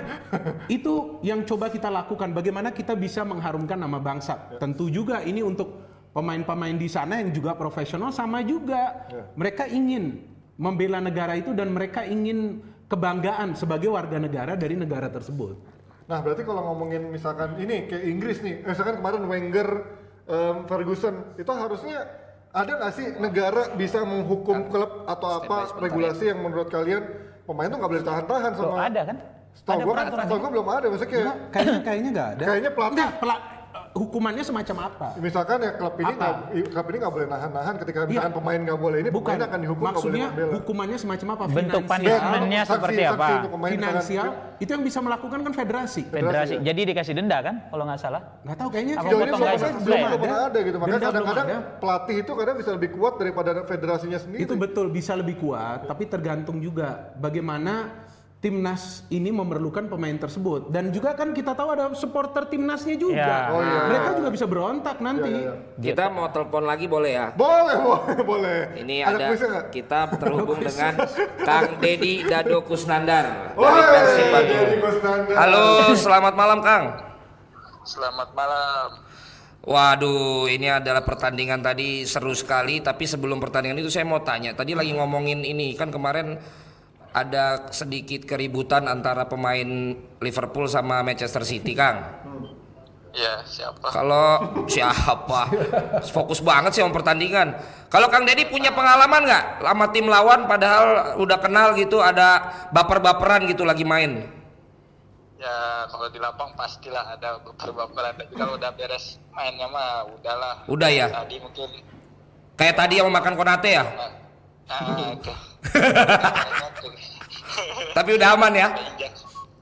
itu yang coba kita lakukan, bagaimana kita bisa mengharumkan nama bangsa. Ya. Tentu juga ini untuk pemain-pemain di sana yang juga profesional sama juga, ya. Mereka ingin membela negara itu dan mereka ingin kebanggaan sebagai warga negara dari negara tersebut. Nah berarti kalau ngomongin misalkan ini kayak Inggris nih, misalkan kemarin Wenger. Um, Ferguson itu harusnya ada nggak sih negara bisa menghukum klub atau apa regulasi yang menurut kalian pemain tuh nggak boleh tahan-tahan sama? Belum ada kan? Setahu gue kan, setahu gue belum ada maksudnya. Nah, kayaknya kayaknya nggak ada. Kayaknya pelatih. Nah, hukumannya semacam apa? Misalkan ya klub ini nggak klub ini nggak boleh nahan-nahan ketika misalkan ya. Pemain nggak boleh ini bukan akan dihukum. Maksudnya hukumannya semacam apa? Bentuk punishment-nya seperti apa? Finansial itu yang bisa melakukan kan federasi. Federasi. federasi. Ya. Jadi dikasih denda kan kalau nggak salah? Nggak tahu kayaknya. Sejauh ini belum ada. ada gitu. Makanya denda kadang-kadang pelatih itu kadang bisa lebih kuat daripada federasinya sendiri. Itu betul bisa lebih kuat, tapi tergantung juga bagaimana timnas ini memerlukan pemain tersebut dan juga kan kita tahu ada supporter timnasnya juga ya. Oh, iya. Mereka juga bisa berontak nanti ya, ya. Kita mau telepon lagi boleh ya? Boleh, boleh, boleh. Ini ada, ada kita terhubung dengan Kang Deddy Kusnandar dari Persib. Halo, selamat malam Kang. Selamat malam. Waduh, ini adalah pertandingan tadi seru sekali. Tapi sebelum pertandingan itu saya mau tanya, tadi lagi ngomongin ini kan kemarin ada sedikit keributan antara pemain Liverpool sama Manchester City, Kang. Ya, siapa? Kalau siapa? Fokus banget sih sama pertandingan. Kalau Kang Deddy punya pengalaman nggak lama tim lawan padahal udah kenal gitu, ada baper-baperan gitu lagi main? Ya kalau di lapang pastilah ada baper-baperan, tapi kalau udah beres mainnya mah udahlah. Udah ya. Tadi mungkin kayak tadi yang makan Konaté ya. Nah, itu. Tapi udah aman ya.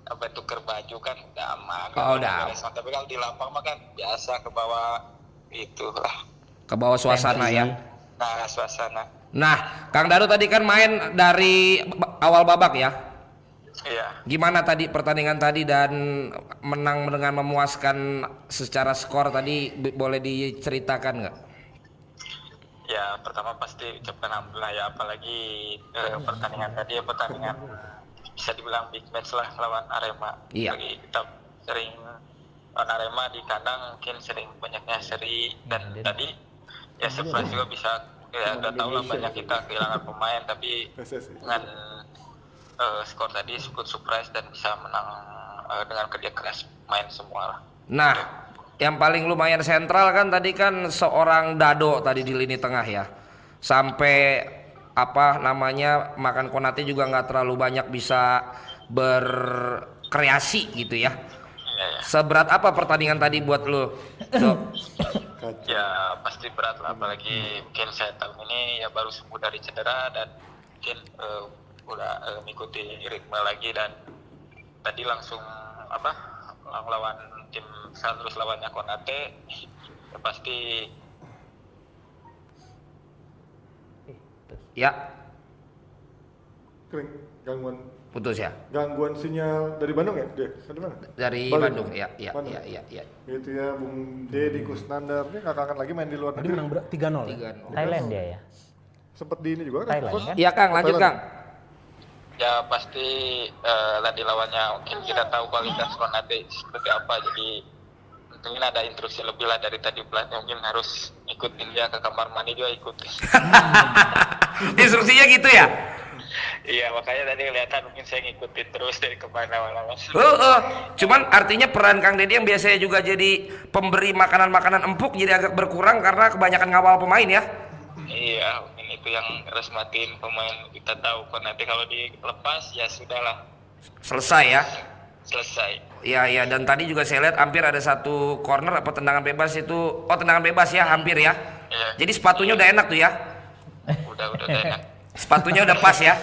Apa tuker baju kan udah aman. Oh, udah. Beres. Tapi kalau di lapang mah kan biasa ke bawah itu lah. Ke bawah suasana ya. Nah, suasana. Nah, Kang Daru tadi kan main dari awal babak ya. Iya. Gimana tadi pertandingan tadi dan menang dengan memuaskan secara skor tadi, boleh diceritakan nggak? Ya pertama pasti ucapkan alhamdulillah ya, apalagi eh, pertandingan tadi ya pertandingan bisa dibilang big match lah lawan Arema. Iya. Bagi kita sering lawan Arema di kandang mungkin sering banyaknya seri dan ya, tadi ya surprise juga bisa ya, nggak tahu lah banyak kita kehilangan pemain tapi dengan Uh, skor tadi ikut surprise dan bisa menang uh, dengan kerja keras main semua lah. Nah, yang paling lumayan sentral kan tadi kan seorang Dado tadi di lini tengah ya, sampai apa namanya makan Konaté juga nggak terlalu banyak bisa berkreasi gitu ya. Ya, ya. Seberat apa pertandingan tadi buat lo? Ya pasti berat lah, apalagi mungkin saya tahu ini ya baru sembuh dari cedera dan mungkin uh, udah uh, mengikuti ritme lagi dan tadi langsung apa lawan tim San terus lawannya Konaté ya pasti ya kering gangguan putus ya gangguan sinyal dari Bandung ya dia dari mana dari Bandung, Bandung. Ya, ya, Bandung. Ya ya ya itu ya Bung Deddy Kusnandar ini kakak-kakak lagi main di luar negeri menang tiga nol Thailand dia ya sempet di ini juga kan Thailand kan iya Kang lanjut Thailand. Kang ya pasti uh, tadi lawannya mungkin kita tahu kualitas Konaté seperti apa jadi mungkin ada instruksi lebih lah dari tadi pelatih mungkin harus ikutin dia ke kamar mandi juga ikutin instruksinya gitu ya iya makanya tadi kelihatan mungkin saya ngikutin terus dari kemana mana uh, uh. Cuman artinya peran Kang Deddy yang biasanya juga jadi pemberi makanan-makanan empuk jadi agak berkurang karena kebanyakan ngawal pemain ya iya itu yang harus matiin pemain kita tahu kan nanti kalau dilepas ya sudahlah selesai ya selesai ya ya dan tadi juga saya lihat hampir ada satu corner apa tendangan bebas itu oh tendangan bebas ya hampir ya, ya. Jadi sepatunya ya. Udah enak tuh ya udah udah, udah enak sepatunya udah pas ya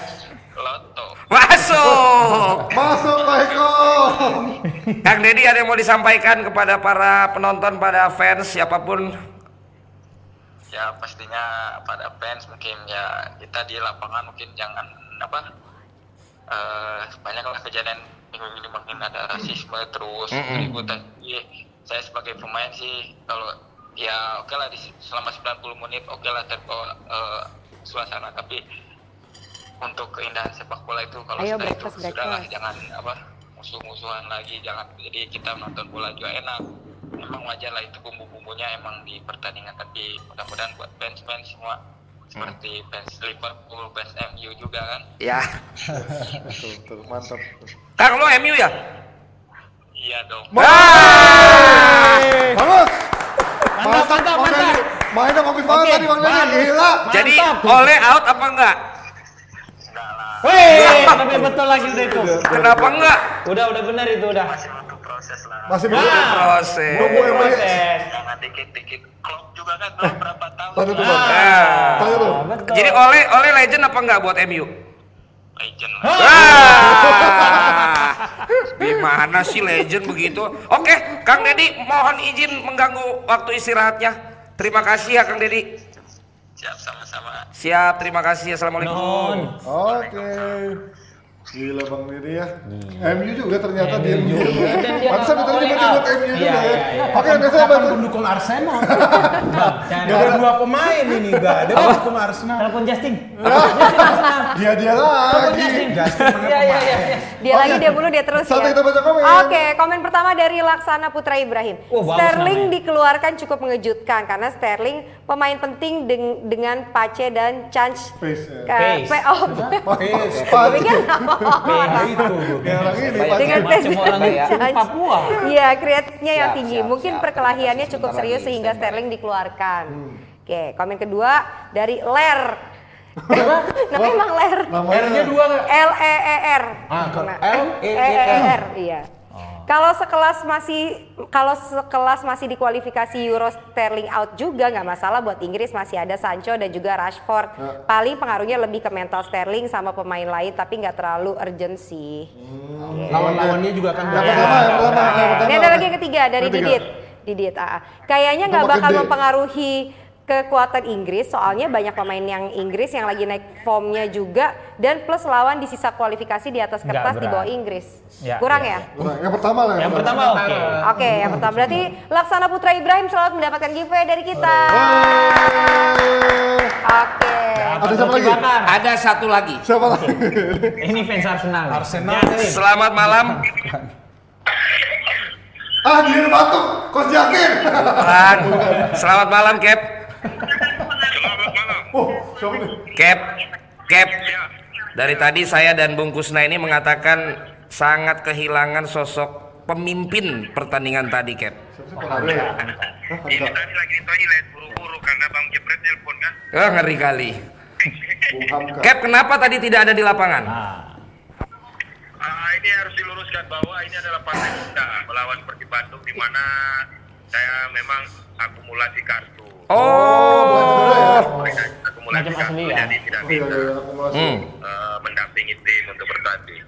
Loto masuk masuk Assalamualaikum Kang Deddy ada yang mau disampaikan kepada para penonton pada fans siapapun ya pastinya pada fans mungkin ya kita di lapangan mungkin jangan apa uh, banyaklah kejadian minggu ini mungkin ada rasisme terus keributan ya, saya sebagai pemain sih kalau ya oke okay lah di selama sembilan puluh menit oke okay lah terbawa uh, suasana tapi untuk keindahan sepak bola itu kalau sudah itu sudahlah jangan apa musuh-musuhan lagi jangan jadi kita nonton bola juga enak. Emang wajar lah itu bumbu-bumbunya emang di pertandingan tapi mudah-mudahan buat fans-fans semua seperti fans Liverpool, fans M U juga kan? Ya. Betul, mantap. Kang lo M U ya? Iya dong. Bagus. Mantap, mantap, mantap. Mainnya bagus banget tadi Bang Deddy. Gila. Jadi oleh out apa enggak? Enggak lah. Wih, tapi betul lagi udah itu. Kenapa enggak? Udah, udah benar itu udah. Proses lah. Masih belum nah, proses. Nunggu proses. Jangan dikit-dikit klop juga kan belum berapa tahun. Tanya tuh, Bang. Tanya tuh. Jadi oleh oleh legend apa enggak buat M U? Legend. Wah. Gimana sih legend begitu? Oke, Kang Deddy mohon izin mengganggu waktu istirahatnya. Terima kasih ya Kang Deddy. Siap, sama-sama. Siap, terima kasih. Assalamualaikum. Oke. Okay. Gila Bang Deddy ya, hmm. M U juga ternyata di M U pantesan diterima buat M U juga ya, oke biasanya pendukung Arsenal Gak ada dua pemain ini, gak ada hukum Arsenal. Telepon Justin. Dia dia lagi. Iya iya iya. Dia lagi dia mulu dia terus. Sampai kita baca komen. Oke, komen pertama dari Laksana Putra Ibrahim. Sterling dikeluarkan cukup mengejutkan karena Sterling pemain penting dengan Pace dan Chance. Pace. Pace. Dengan Pace Papua. Iya, kreatifnya yang tinggi. Mungkin perkelahiannya cukup serius sehingga Sterling dikeluarkan. Oke, komen kedua dari Ler. Namanya emang Ler. R-nya dua nggak? L E E R. L E E R. Iya. Kalau sekelas masih kalau sekelas masih di kualifikasi Euro Sterling out juga nggak masalah buat Inggris, masih ada Sancho dan juga Rashford. Nah. Paling pengaruhnya lebih ke mental Sterling sama pemain lain, tapi nggak terlalu urgent sih. Hmm. Yeah. Lawan-lawannya juga kan. Ini ada lagi yang ketiga dari ketiga. Didit. Didit A A. Kayaknya nggak bakal gede. mempengaruhi kekuatan Inggris, soalnya banyak pemain yang Inggris yang lagi naik formnya juga, dan plus lawan di sisa kualifikasi di atas kertas di bawah Inggris. Ya, kurang ya? ya? Kurang. Yang pertama lah. Yang pertama oke. Oke, okay. okay, yang pertama. Berarti Laksana Putra Ibrahim selalu mendapatkan giveaway dari kita. Oke. Ada siapa lagi? Ada satu lagi. Siapa lagi? Ini fans Arsenal. Arsenal. Ya, selamat malam. Ah, dia batuk. Coach Jakir. Selamat malam, Cap. Selamat malam. Oh, Cap, Cap. Dari tadi saya dan Bung Kusna ini mengatakan sangat kehilangan sosok pemimpin pertandingan tadi, Cap. Ini tadi lagi ditanya lihat buru-buru karena Bang Jepret telepon kan? Ah, ngeri kali. Cap, kenapa tadi tidak ada di lapangan? Ah, ini harus diluruskan bahwa ini adalah partai muda melawan Persib Bandung di mana saya memang akumulasi kartu. Oh, oh. Akumulasi kartu ya? Jadi tidak bisa hmm. uh, mendampingi tim untuk bertanding.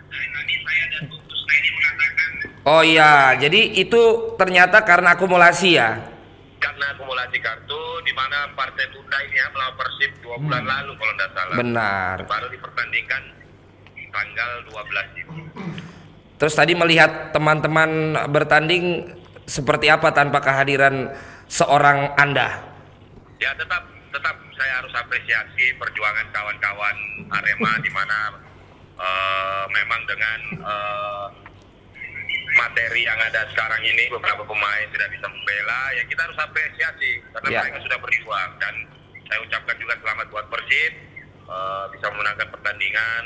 Oh iya, jadi itu ternyata karena akumulasi ya? Karena akumulasi kartu, di mana partai tunda ini ya melawan Persib dua bulan hmm. lalu kalau tidak salah. Benar. Baru dipertandingkan tanggal dua belas Juni. Terus tadi melihat teman-teman bertanding seperti apa tanpa kehadiran seorang Anda? Ya tetap, tetap saya harus apresiasi perjuangan kawan-kawan Arema di mana uh, memang dengan uh, materi yang ada sekarang ini beberapa pemain tidak bisa membela, ya kita harus apresiasi karena ya. mereka sudah berjuang, dan saya ucapkan juga selamat buat Persib uh, bisa memenangkan pertandingan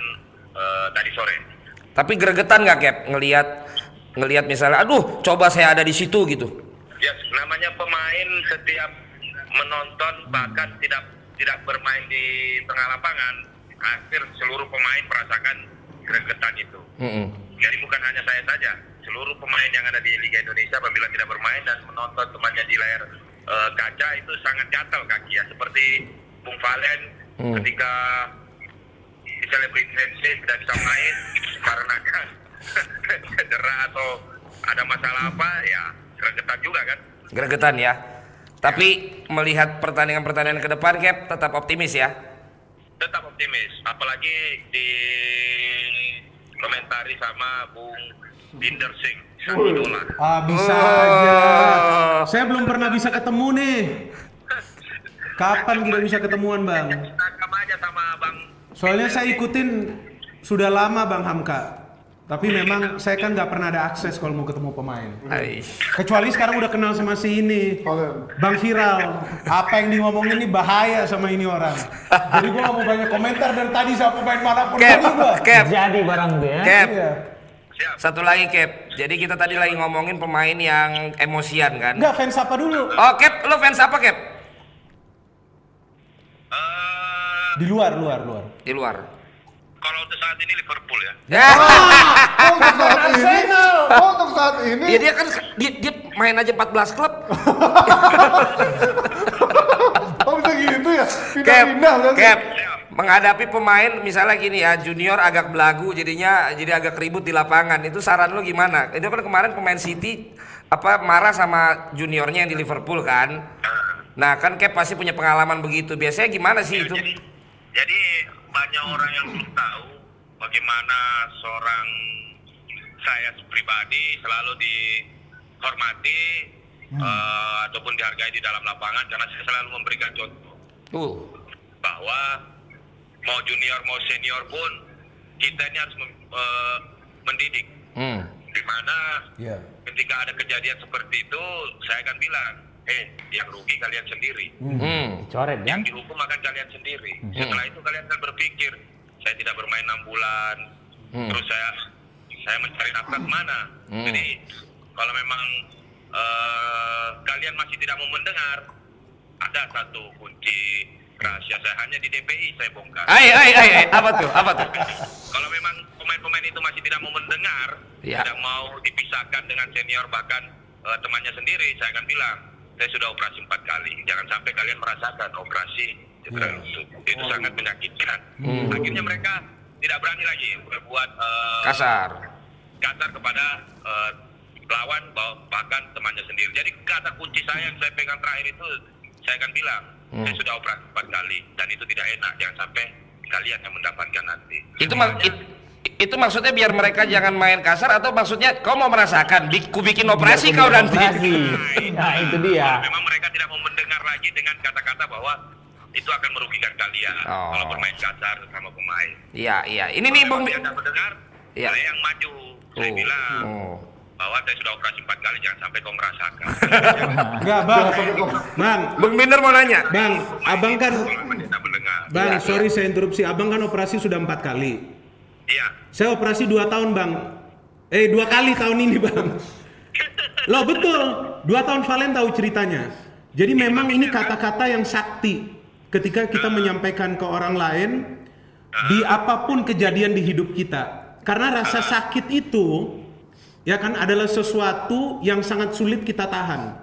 uh, tadi sore. Tapi gregetan nggak Cap ngelihat ngelihat misalnya, aduh coba saya ada di situ gitu? Ya namanya pemain setiap menonton bahkan tidak tidak bermain di tengah lapangan, hampir seluruh pemain merasakan gregetan itu. Mm-hmm. Jadi bukan hanya saya saja, seluruh pemain yang ada di Liga Indonesia apabila tidak bermain dan menonton temannya di layar e, kaca itu sangat gatal kaki ya, seperti Bung Valen mm. ketika di Celebrity Match tidak bisa main karena kan cedera atau ada masalah apa ya, gregetan juga kan? Gregetan ya. Tapi melihat pertandingan-pertandingan ke depan, Cap, tetap optimis ya? Tetap optimis, apalagi di komentari sama Bung Binder Singh. Ah, bisa oh. aja. Saya belum pernah bisa ketemu nih. Kapan kita bisa ketemuan, Bang? Soalnya saya ikutin sudah lama, Bang Hamka. Tapi memang saya kan nggak pernah ada akses kalau mau ketemu pemain. Aish. Kecuali sekarang udah kenal sama si ini, Bang Viral. Apa yang diomongin ini bahaya sama ini orang. Jadi gua nggak mau banyak komentar dan tadi saya pemain manapun tadi gua. Cap. Jadi barang gue ya. Cap. Iya. Satu lagi Cap. Jadi kita tadi lagi ngomongin pemain yang emosian kan? Nggak, fans apa dulu? Oh Cap, lo fans apa Cap? Uh... Di luar, luar, luar. Di luar. Kalau untuk saat ini Liverpool ya. Ya. Oh, untuk saat ini. Oh, untuk saat ini. Ya, dia kan dia, dia main aja empat belas klub. Oh, bisa gitu ya. Pindah-pindah kan. Cap, menghadapi pemain misalnya gini ya, junior agak belagu jadinya jadi agak ribut di lapangan. Itu saran lu gimana? Itu kan kemarin pemain City apa marah sama juniornya yang di Liverpool kan. Nah, kan Cap pasti punya pengalaman begitu. Biasanya gimana sih ya, itu? Jadi, jadi banyak orang yang belum tahu bagaimana seorang saya pribadi selalu dihormati hmm. uh, ataupun dihargai di dalam lapangan, karena saya selalu memberikan contoh uh. bahwa mau junior mau senior pun kita ini harus mem, uh, mendidik. Hmm. Di mana yeah. ketika ada kejadian seperti itu, saya akan bilang, eh, yang rugi kalian sendiri, hmm. coret, yang dihukum akan kalian sendiri. Hmm. Setelah itu kalian akan berpikir, saya tidak bermain enam bulan, hmm. terus saya saya mencari nafkah mana. Hmm. Jadi kalau memang uh, kalian masih tidak mau mendengar, ada satu kunci rahasia saya hanya di D P I saya bongkar. Ay, ay, ay, ay. Apa tuh? Apa tuh? Kalau memang pemain-pemain itu masih tidak mau mendengar, ya. tidak mau dipisahkan dengan senior bahkan uh, temannya sendiri, saya akan bilang, saya sudah operasi empat kali, jangan sampai kalian merasakan operasi cedera lutut. Yeah. Itu oh. sangat menyakitkan. Hmm. Akhirnya mereka tidak berani lagi berbuat uh, kasar, kasar kepada uh, lawan bahkan temannya sendiri. Jadi kata kunci saya yang saya pegang terakhir itu, saya akan bilang, hmm. saya sudah operasi empat kali dan itu tidak enak. Jangan sampai kalian yang mendapatkan nanti. Itu mak it, itu maksudnya biar mereka jangan main kasar, atau maksudnya kau mau merasakan, Bik, ku bikin operasi biar kau nanti. Operasi. Nah, nah itu dia. Memang mereka tidak mau mendengar lagi dengan kata-kata bahwa itu akan merugikan kalian oh. kalau bermain kasar sama pemain. Iya iya. Ini kalo nih Bung. Tidak mendengar. Iya. Saya yang maju. Saya oh. bilang. Oh. bahwa saya sudah operasi empat kali, jangan sampai kau merasakan. Enggak bang, bang, bang Binder mau nanya. Bang, abang kan, bang, sorry saya interupsi, abang kan operasi sudah empat kali. Iya. Saya operasi dua tahun bang, eh dua kali tahun ini bang. Loh betul, dua tahun Valen tahu ceritanya. Jadi memang ini kata-kata yang sakti ketika kita menyampaikan ke orang lain di apapun kejadian di hidup kita. Karena rasa sakit itu ya kan adalah sesuatu yang sangat sulit kita tahan.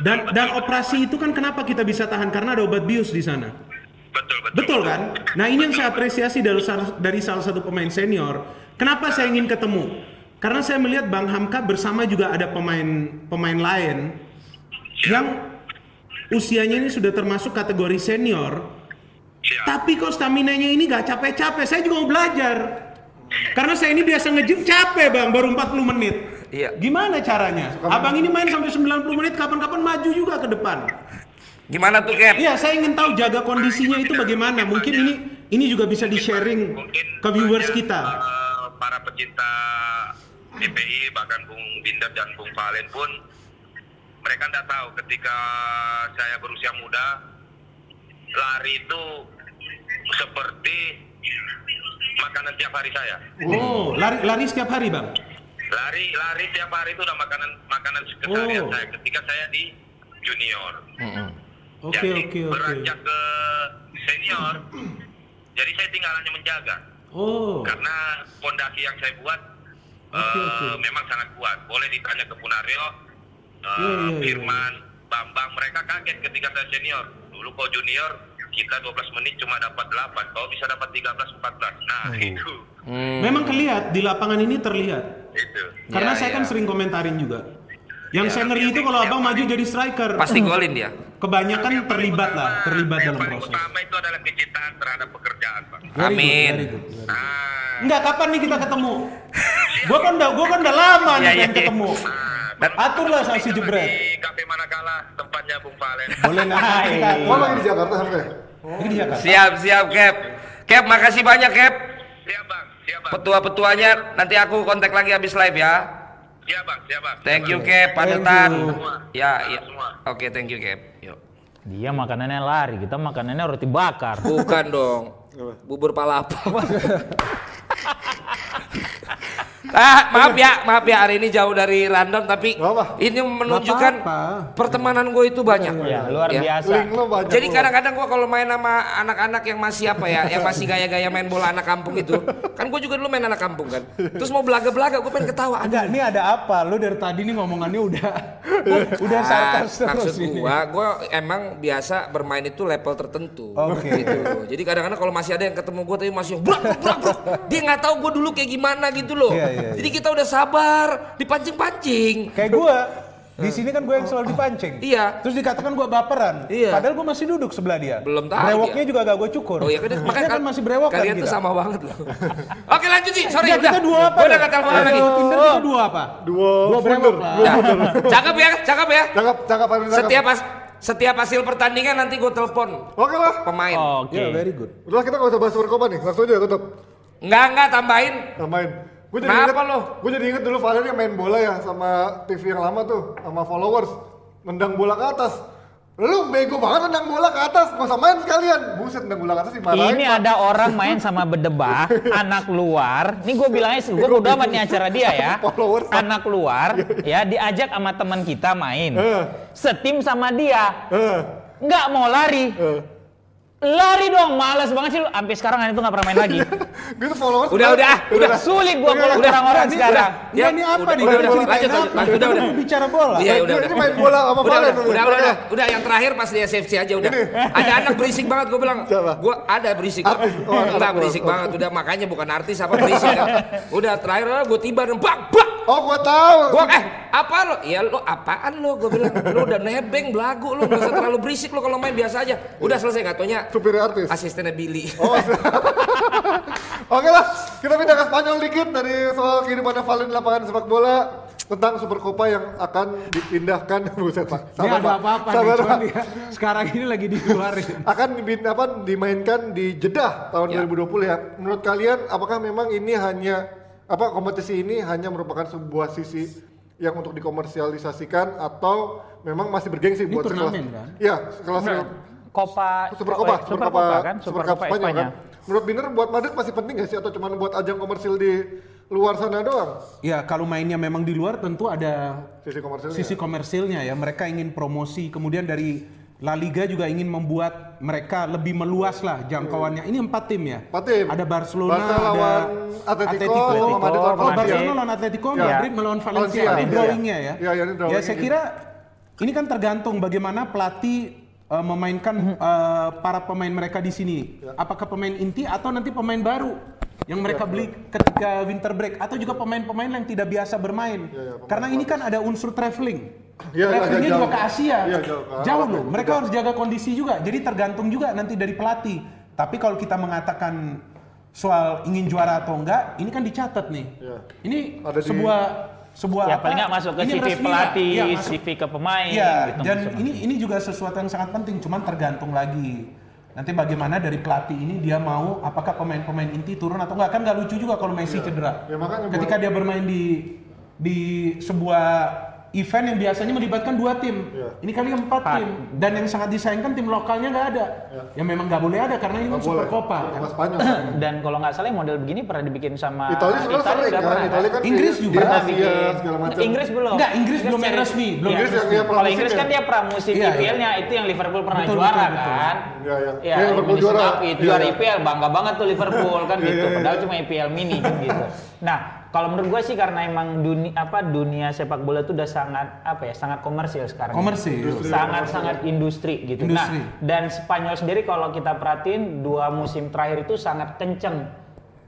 Dan betul, dan betul, operasi betul. Itu kan kenapa kita bisa tahan? Karena ada obat bius di sana. Betul betul. Betul kan? Nah ini betul, yang saya apresiasi dari, dari salah satu pemain senior. Kenapa saya ingin ketemu? Karena saya melihat Bang Hamka bersama juga ada pemain pemain lain ya. yang usianya ini sudah termasuk kategori senior. Ya. Tapi kok staminanya ini gak capek-capek. Saya juga mau belajar. Karena saya ini biasa nge-gym capek bang, baru empat puluh menit. Iya. Gimana caranya? Abang ini main sampai sembilan puluh menit, kapan-kapan maju juga ke depan. Gimana tuh Cap? Iya, saya ingin tahu jaga kondisinya itu bagaimana. Mungkin ini ini juga bisa di-sharing ke viewers kita. Para pecinta D P I, bahkan Bung Binder dan Bung Valen pun, mereka nggak tahu ketika saya berusia muda, lari itu seperti makanan tiap hari saya. Oh, lari lari setiap hari bang? Lari lari tiap hari itu udah makanan makanan keseharian oh. saya. Ketika saya di junior, mm-hmm. okay, jadi okay, okay. beranjak ke senior, jadi saya tinggal hanya menjaga. Oh. Karena fondasi yang saya buat okay, uh, okay. memang sangat kuat. Boleh ditanya ke Punario, uh, yeah, Firman, yeah. Bambang, mereka kaget ketika saya senior. Dulu kok junior. Kita dua belas menit cuma dapat delapan, kalau bisa dapat tiga belas empat belas. Nah, oh. itu. Hmm. Memang kelihatan di lapangan ini terlihat. Itu. Karena ya, saya ya. kan sering komentarin juga. Yang ya, saya ngeri ya, itu kalau ya, abang ya, maju jadi striker, pasti golin dia. Kebanyakan ya, terlibat utama, lah, terlibat ya, dalam proses. Pertama itu adalah kecintaan terhadap pekerjaan, Bang. Amin. Good, good, good. Nah. Enggak, kapan nih kita ketemu? gua kan udah gua kan udah lama nih ya, ya, ketemu. Nah. Aturlah sanksi jebret. Di K P Manakala tempatnya Bung Valen. Boleh naik. Gua lagi di Jakarta sampai. Oh. Di Jakarta. Siap, siap, Cap. Cap, makasih banyak, Cap. Siap, Bang. Siap, Bang. Petua-petuanya nanti aku kontak lagi habis live ya. Siap, Bang. Siap, Bang. Thank you, Cap. Padetan. Ya, iya. Oke, okay, thank you, Cap. Yuk. Dia makanannya lari, kita makanannya roti bakar. Bukan dong. Bubur palapa. Ah, maaf ya, maaf ya hari ini jauh dari random tapi apa? Ini menunjukkan apa -apa. pertemanan gue itu banyak. Ya, luar ya. biasa. Banyak. Jadi kadang-kadang gue kalau main sama anak-anak yang masih apa ya, yang masih gaya-gaya main bola anak kampung itu, kan gue juga dulu main anak kampung kan. Terus mau belaga-belaga, gue pengen ketawa. Ada, ini ada apa? Lu dari tadi nih ngomongannya udah, udah sarkas terus. Maksud gue, gue emang biasa bermain itu level tertentu. Oke. Okay. Gitu. Jadi kadang-kadang kalau masih ada yang ketemu gue tapi masih brak brak brak, dia nggak tahu gue dulu kayak gimana gitu loh. Yeah, yeah. Jadi kita udah sabar dipancing-pancing. Kayak gua. Di sini kan gue yang selalu dipancing. Iya. Terus dikatakan gue baperan. Iya. Padahal gue masih duduk sebelah dia. Belum tahu. Brewoknya juga agak gue cukur. Oh iya, makanya kan, kan masih brewok kan kita. Kalian tuh sama banget loh. Oke lanjut sih. Sorry. Ya, kita dua apa? Gue udah gak teleponan lagi. Tinder kita dua apa? Dua. Dua brewok lah. Cakep ya, cakep ya. Cakep, cakep. Setiap pas. Setiap hasil pertandingan nanti gue telepon. Oke lah. Pemain. Oke. Okay. Yeah, very good. Udah kita gak usah bahas perkoman nih, langsung aja tutup. Enggak, enggak, tambahin. Tambahin. Gue jadi inget, gue jadi inget dulu Valen yang main bola ya sama T V yang lama tuh, sama followers. Nendang bola ke atas. Lu bego banget nendang bola ke atas, masa main sekalian? Buset, nendang bola ke atas dimarahin. Ini ada orang main sama bedebah, anak luar. Nih gue bilangnya, gue bodo amat nih acara dia ya. Anak luar, ya diajak sama teman kita main. Setim sama dia, nggak mau lari. Lari dong, malas banget sih lu. Sampai sekarang anak itu nggak pernah main lagi. Gitu followers. Udah, udah, udah sulit gua follow orang-orang sekarang. Ya ini apa nih? Udah, udah, lanjut, lanjut. Udah, udah. Bicara bola. Iya, udah. Ini main bola sama Valen. Udah, udah, udah. Yang terakhir pas di S F C aja udah. Ada anak berisik banget gua bilang. Gua ada berisik. Enggak berisik banget. Udah makanya bukan artis apa berisik. Udah terakhir lah gua tiba dan bak bak. Oh, gua tahu. Gua eh apa lo? Ya lo apaan lo? Gua bilang lo udah nebeng belagu lo, enggak usah terlalu berisik lo kalau main biasa aja. Udah selesai katanya. Supir artis. Asistennya Billy. Oh, oke lah, kita pindah ke Spanyol dikit dari soal kehidupan Valen di lapangan sepak bola tentang Supercopa yang akan dipindahkan. Buset Pak. Sabar Pak. Apa-apa nih, ya. Sekarang ini lagi dikeluarin. Akan dipin, apa, dimainkan di Jeddah tahun ya. dua ribu dua puluh ya. Menurut kalian apakah memang ini hanya apa kompetisi ini hanya merupakan sebuah sisi yang untuk dikomersialisasikan atau memang masih bergengsi ini buat sekelas? Iya, sekelas Copa, Supercopa, Supercopa kan, Supercopa Spanyol kan. Menurut Binder buat Madrid masih penting gak sih atau cuma buat ajang komersil di luar sana doang? Ya kalau mainnya memang di luar tentu ada sisi komersilnya. Sisi komersilnya ya, mereka ingin promosi, kemudian dari La Liga juga ingin membuat mereka lebih meluas lah jangkauannya. Ini empat tim ya. Empat tim. Ada Barcelona, Barca ada Atletico, Atletico Madrid lawan Valencia. Barcelona lawan Atletico, ya. Madrid melawan Valencia. Ini drawingnya ya. Ya, ya, ini drawing ya saya ini. Kira ini kan tergantung bagaimana pelatih Uh, memainkan uh, para pemain mereka di sini. Ya. Apakah pemain inti atau nanti pemain baru yang mereka ya, beli ya. ketika winter break atau juga pemain-pemain yang tidak biasa bermain. Ya, ya, karena ini kan ada unsur traveling. Ya, travelingnya ya, juga ke Asia. Ya, jauh jauh loh. Ya, mereka ya. harus jaga kondisi juga. Jadi tergantung juga nanti dari pelatih. Tapi kalau kita mengatakan soal ingin juara atau enggak, ini kan dicatat nih. Ya. Ini ada sebuah di... sebuah ya, apa? Paling nggak masuk ke C V pelatih, ya, C V ke pemain. Ya, gitu, dan ini ini juga sesuatu yang sangat penting. Cuman tergantung lagi nanti bagaimana dari pelatih ini dia mau apakah pemain-pemain inti turun atau nggak, kan nggak lucu juga kalau Messi ya. cedera. Ya, ketika buat... dia bermain di di sebuah event yang biasanya melibatkan dua tim, ya. ini kali empat tim, dan yang sangat disayangkan tim lokalnya nggak ada. Ya, ya memang nggak boleh ada karena ini kan Supercopa. Kan? Dan kalau nggak salah model begini pernah dibikin sama Itali, Itali, Itali, kan? Pernah, Itali kan? Inggris juga pernah bikin. Inggris belum. Nggak, Inggris belum resmi. Belum resmi. Kalau Inggris kan dia pramusim I P L-nya itu yang Liverpool pernah juara kan? Iya, iya. Liverpool juara. Juara I P L bangga banget tuh Liverpool kan gitu. Padahal cuma I P L mini gitu. Nah. Kalau menurut gue sih karena emang dunia apa dunia sepak bola itu udah sangat apa ya sangat komersil sekarang. Komersil. Sangat-sangat industri gitu. Industri. Nah, dan Spanyol sendiri kalau kita perhatiin dua musim terakhir itu sangat kenceng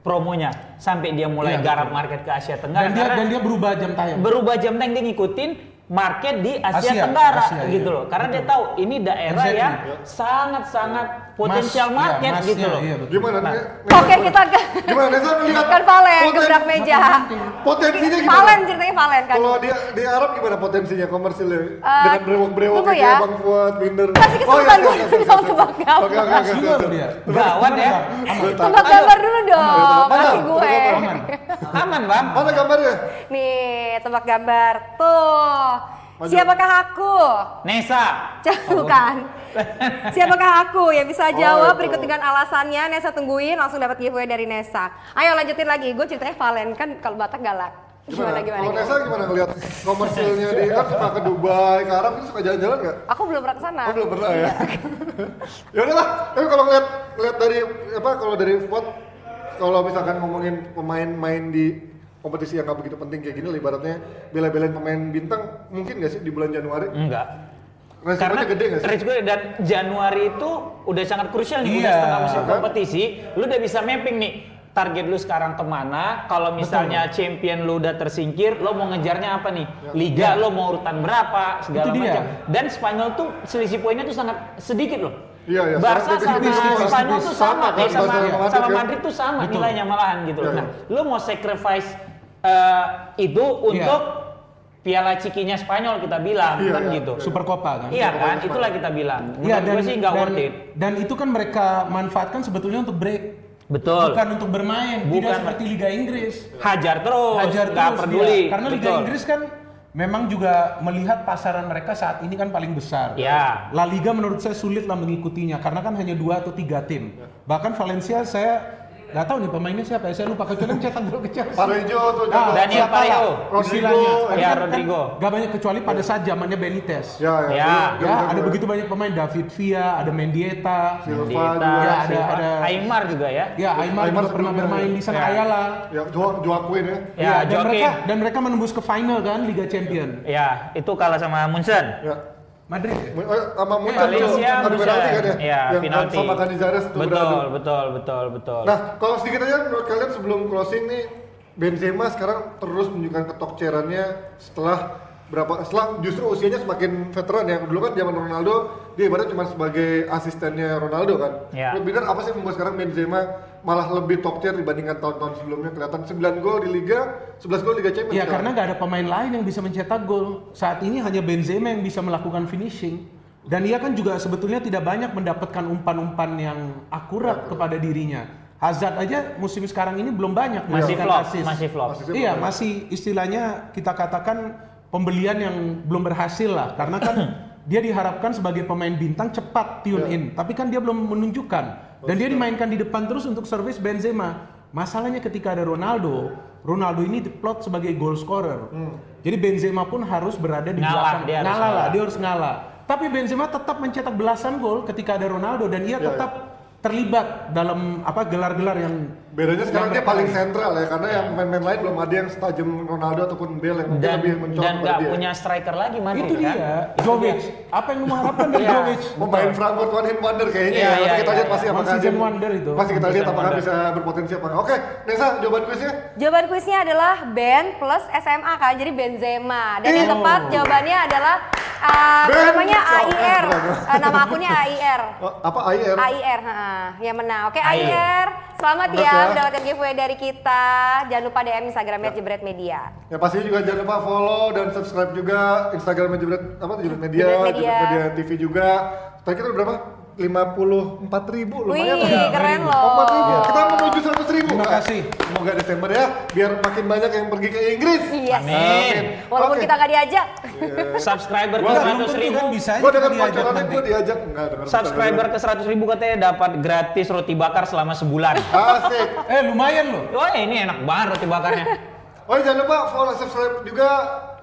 promonya sampai dia mulai ya, garap betul. market ke Asia Tenggara. Dan dia, dan dia berubah jam tayang. Berubah jam tayang dia ngikutin market di Asia, Asia Tenggara Asia, gitu iya. loh. Karena betul. dia tahu ini daerah Asia, yang sangat-sangat iya. potensial mas, market iya, mas, gitu iya, loh. Iya, gimana nah. Oke, kita ke gimana Nesa melihat kan Valen gebrak meja. Potensinya gimana? Valen ceritanya Valen kan. Kalau dia di Arab gimana potensinya komersilnya? Uh, Dengan brewok-brewok kayak ya. Bang Fuad, Binder. Kasih kesempatan oh, iya, dulu dong tebak gambar. Oke, oke, oke. Gawat ya. Tebak gambar dulu dong. Kasih gue. Aman, Bang. Mana gambarnya? Nih, tebak gambar. Tuh. Siapakah aku? Nesa. Bukan. Siapakah aku yang bisa jawab oh, berikut dengan alasannya? Nesa tungguin langsung dapat giveaway dari Nesa. Ayo lanjutin lagi. Gue ceritanya Valen kan kalau Batak galak. Gimana gimana? Kalau Nesa gimana ngelihat komersilnya di kan suka ke Dubai, ke Arab itu suka jalan-jalan nggak? Aku belum pernah ke sana. Oh, belum pernah ya. Ya udahlah. Tapi kalau ngelihat ngelihat dari apa kalau dari spot kalau misalkan ngomongin pemain main di kompetisi yang gak begitu penting kayak gini, ibaratnya bela-belain pemain bintang, mungkin gak sih di bulan Januari? Enggak. Karena gede gede dan Januari itu udah sangat krusial nih, yeah. udah setengah musim kan? Kompetisi, lu udah bisa mapping nih. target lu sekarang kemana? Kalau misalnya betul, champion lu udah tersingkir, lo mau ngejarnya apa nih? Liga ya, lo mau urutan berapa? Segala macam. Dan Spanyol tuh selisih poinnya tuh sangat sedikit loh. Iya, iya. Barca sama Spanyol tuh sama, sama, sama, sama, sama Madrid tuh sama betul, nilainya malahan gitu. Ya, ya. Nah, lu mau sacrifice uh, itu untuk ya, Piala Cikinya Spanyol kita bilang ya, kan ya, gitu. Super Copa kan. Iya kan, Spanyol. Itulah kita bilang. Iya, dan gue sih nggak worth it. Dan itu kan mereka manfaatkan sebetulnya untuk break. Betul. Bukan untuk bermain, bukan, tidak seperti Liga Inggris. Hajar terus, Hajar terus, gak peduli. Ya. Karena betul, Liga Inggris kan memang juga melihat pasaran mereka saat ini kan paling besar. Ya. La Liga menurut saya sulit lah mengikutinya, karena kan hanya dua atau tiga tim. Bahkan Valencia saya nggak tahu nih pemainnya siapa, saya lupa, kecuali cetak gol ke Chelsea. Parejo tuh, nah, Daniel Parejo, Rodrigo, ya kan, Rodrigo. Gak banyak kecuali pada saat zamannya Benitez. Ya, ya, ya, ya, ya ada begitu banyak pemain, David Villa, ada Mendieta, Silva, Mendieta, ya, ada, ada Aimar juga ya. Ya, Aimar, Aimar juga pernah bermain ya, di sana Ayala. Ya, Joaquin ya. Ya, ya, dan mereka dan mereka menembus ke final kan Liga Champion. Ya, itu kalah sama Munchen. Ya. Madrid sama Munchen tuh adu penalti kan ya, ya yang penalti sama Canizares tuh beradu. Betul, betul, betul. Nah, kalau sedikit aja menurut kalian sebelum closing nih, Benzema sekarang terus menunjukkan ketokcerannya setelah berapa setelah justru usianya semakin veteran ya. Dulu kan zaman Ronaldo dia ibaratnya cuma sebagai asistennya Ronaldo kan. Ya. Lebih benar apa sih membuat sekarang Benzema malah lebih top tier dibandingkan tahun-tahun sebelumnya? Kelihatan sembilan gol di Liga, sebelas gol Liga Champions. Iya, karena nggak ada pemain lain yang bisa mencetak gol. Saat ini hanya Benzema yang bisa melakukan finishing. Dan ia kan juga sebetulnya tidak banyak mendapatkan umpan-umpan yang akurat ya, kepada dirinya. Hazard aja musim sekarang ini belum banyak. Masih flop, masih flop. Iya, masih istilahnya kita katakan pembelian yang belum berhasil lah. Karena kan dia diharapkan sebagai pemain bintang cepat tune in. Ya. Tapi kan dia belum menunjukkan. Dan dia dimainkan di depan terus untuk servis Benzema. Masalahnya ketika ada Ronaldo, Ronaldo ini diplot sebagai goal scorer. Hmm. Jadi Benzema pun harus berada di belakang. Ngalah, ngalah lah, dia harus ngalah. Tapi Benzema tetap mencetak belasan gol ketika ada Ronaldo dan ia ya, tetap ya, terlibat dalam apa gelar-gelar yang bedanya sekarang yang dia paling sentral ya, karena ya, yang pemain-pemain lain belum ada yang setajam Ronaldo ataupun Bale yang mungkin dan, lebih mencolok dan nggak punya striker lagi Madrid itu kan? Dia Jovic apa yang lu mengharapkan dari Jovic? Pemain Frankfurt one hit wonder kayaknya ya, ya, ya, kita lihat ya, pasti ya, apakah dia wonder itu masih kita lihat apakah bisa berpotensi apa. Oke, Nesa, jawaban kuisnya? Jawaban kuisnya adalah Ben plus S M A kan, jadi Benzema dan yang tepat jawabannya adalah Uh, namanya A I R, uh, nama akunnya A I R. Apa A I R? A I R, heeh. Ya menang. Oke, A I R. Selamat ya, ya mendapatkan giveaway dari kita. Jangan lupa D M Instagramnya ya, Jebret Media. Ya pastinya juga jangan lupa follow dan subscribe juga Instagramnya Jebret apa Jebret Media, Jebret Media, Jebret Media T V juga. Tadi kita berapa? lima puluh empat ribu lumayan. Wih, kan? Keren loh. empat ribu. Kita menuju seratus ribu. Terima kasih. Semoga Desember ya, biar makin banyak yang pergi ke Inggris. Iya. Yes. Amin. Walaupun okay, kita nggak diajak. Yeah. Subscriber ke seratus ribu bisa aja. Gua dengan pacarannya gua diajak enggak dengar. Subscriber ke seratus ribu katanya dapat gratis roti bakar selama sebulan. Asik. Eh, lumayan loh. Wah, oh, ini enak banget roti bakarnya. Oh, jangan lupa follow subscribe juga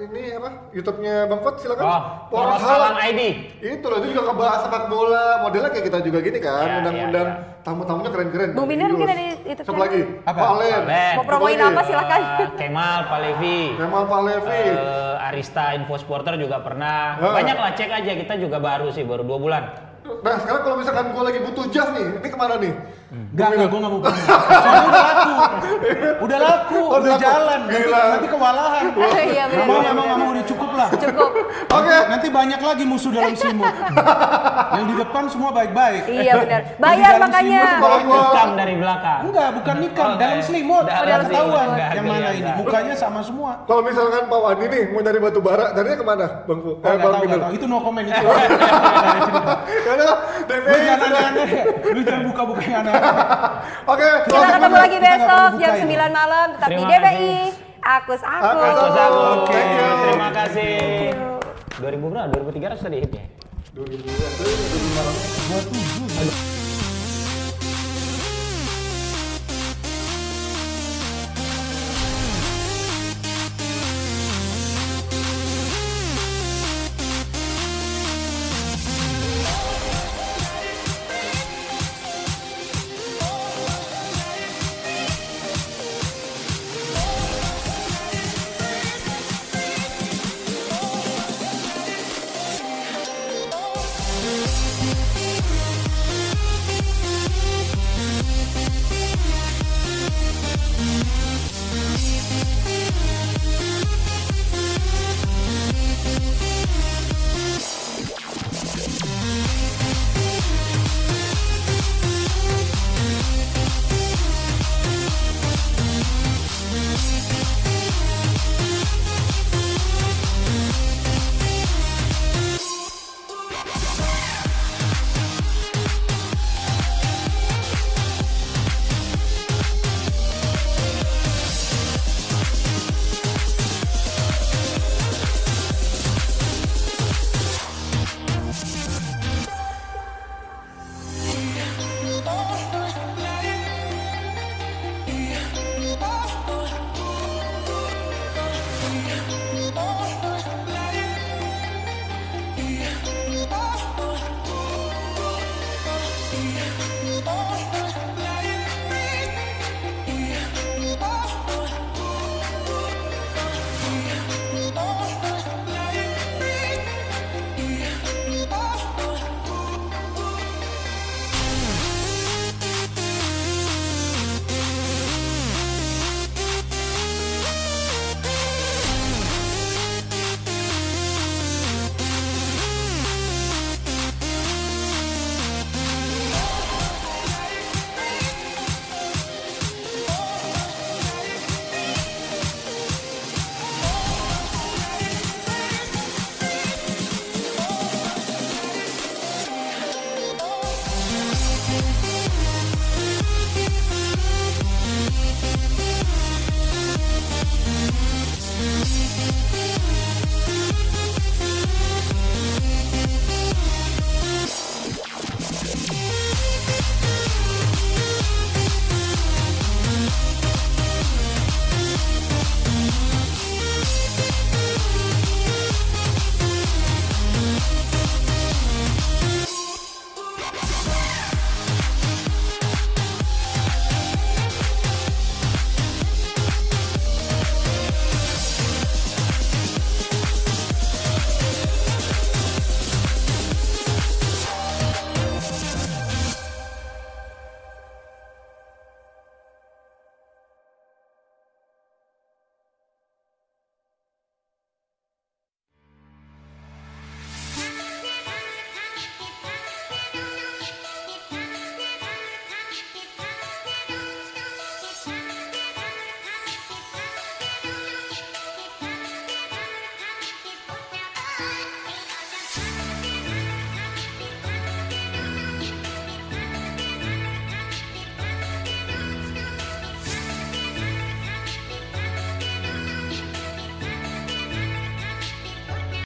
ini apa? YouTube-nya Bang Fuad, silakan. Oh, Poros Halang I D. Itu loh, itu juga ngebahas sepak bola. Modelnya kayak kita juga gini kan, ya, undang-undang ya, ya, tamu-tamunya keren-keren. Bu Binder mungkin ada itu. Siapa lagi? Valen. Mau promoin apa silakan. Uh, Kemal, Palevi. Kemal, Palevi. Uh, Arista Info Sporter juga pernah. Uh. Banyak lah, cek aja, kita juga baru sih, baru dua bulan. Nah, sekarang kalau misalkan gue lagi butuh jas nih, ini kemana nih? Enggak, enggak, gue gak mau beli. Soalnya udah laku. Udah laku, oh, udah laku, jalan. Gila. Nanti kewalahan. Iya, bener. Emang mau udah cukup lah. Cukup. Oke. Okay. Nanti banyak lagi musuh dalam simut. Yang di depan semua baik-baik. Iya, benar. Bayar makanya. Nikam dari belakang. Enggak, bukan nikam. Okay. Dalam selimut. Oh, dalam ketahuan. Yang mana enggak, ini? Mukanya sama semua. Kalau misalkan Pak Wandi nih mau nyari batu bara, carinya kemana? Bang Fu. Eh, Bang Binder. Itu no comment itu. Karena D P I lu jangan buka-bukanya aneh. Oke, kita ketemu lagi besok jam sembilan malam tetap di D P I. Akus aku. Oke, terima kasih. dua ribu berapa? dua ribu tiga ratus tadi hitnya. dua ribu tiga ratus. dua ribu lima ratus. dua ribu tujuh ratus.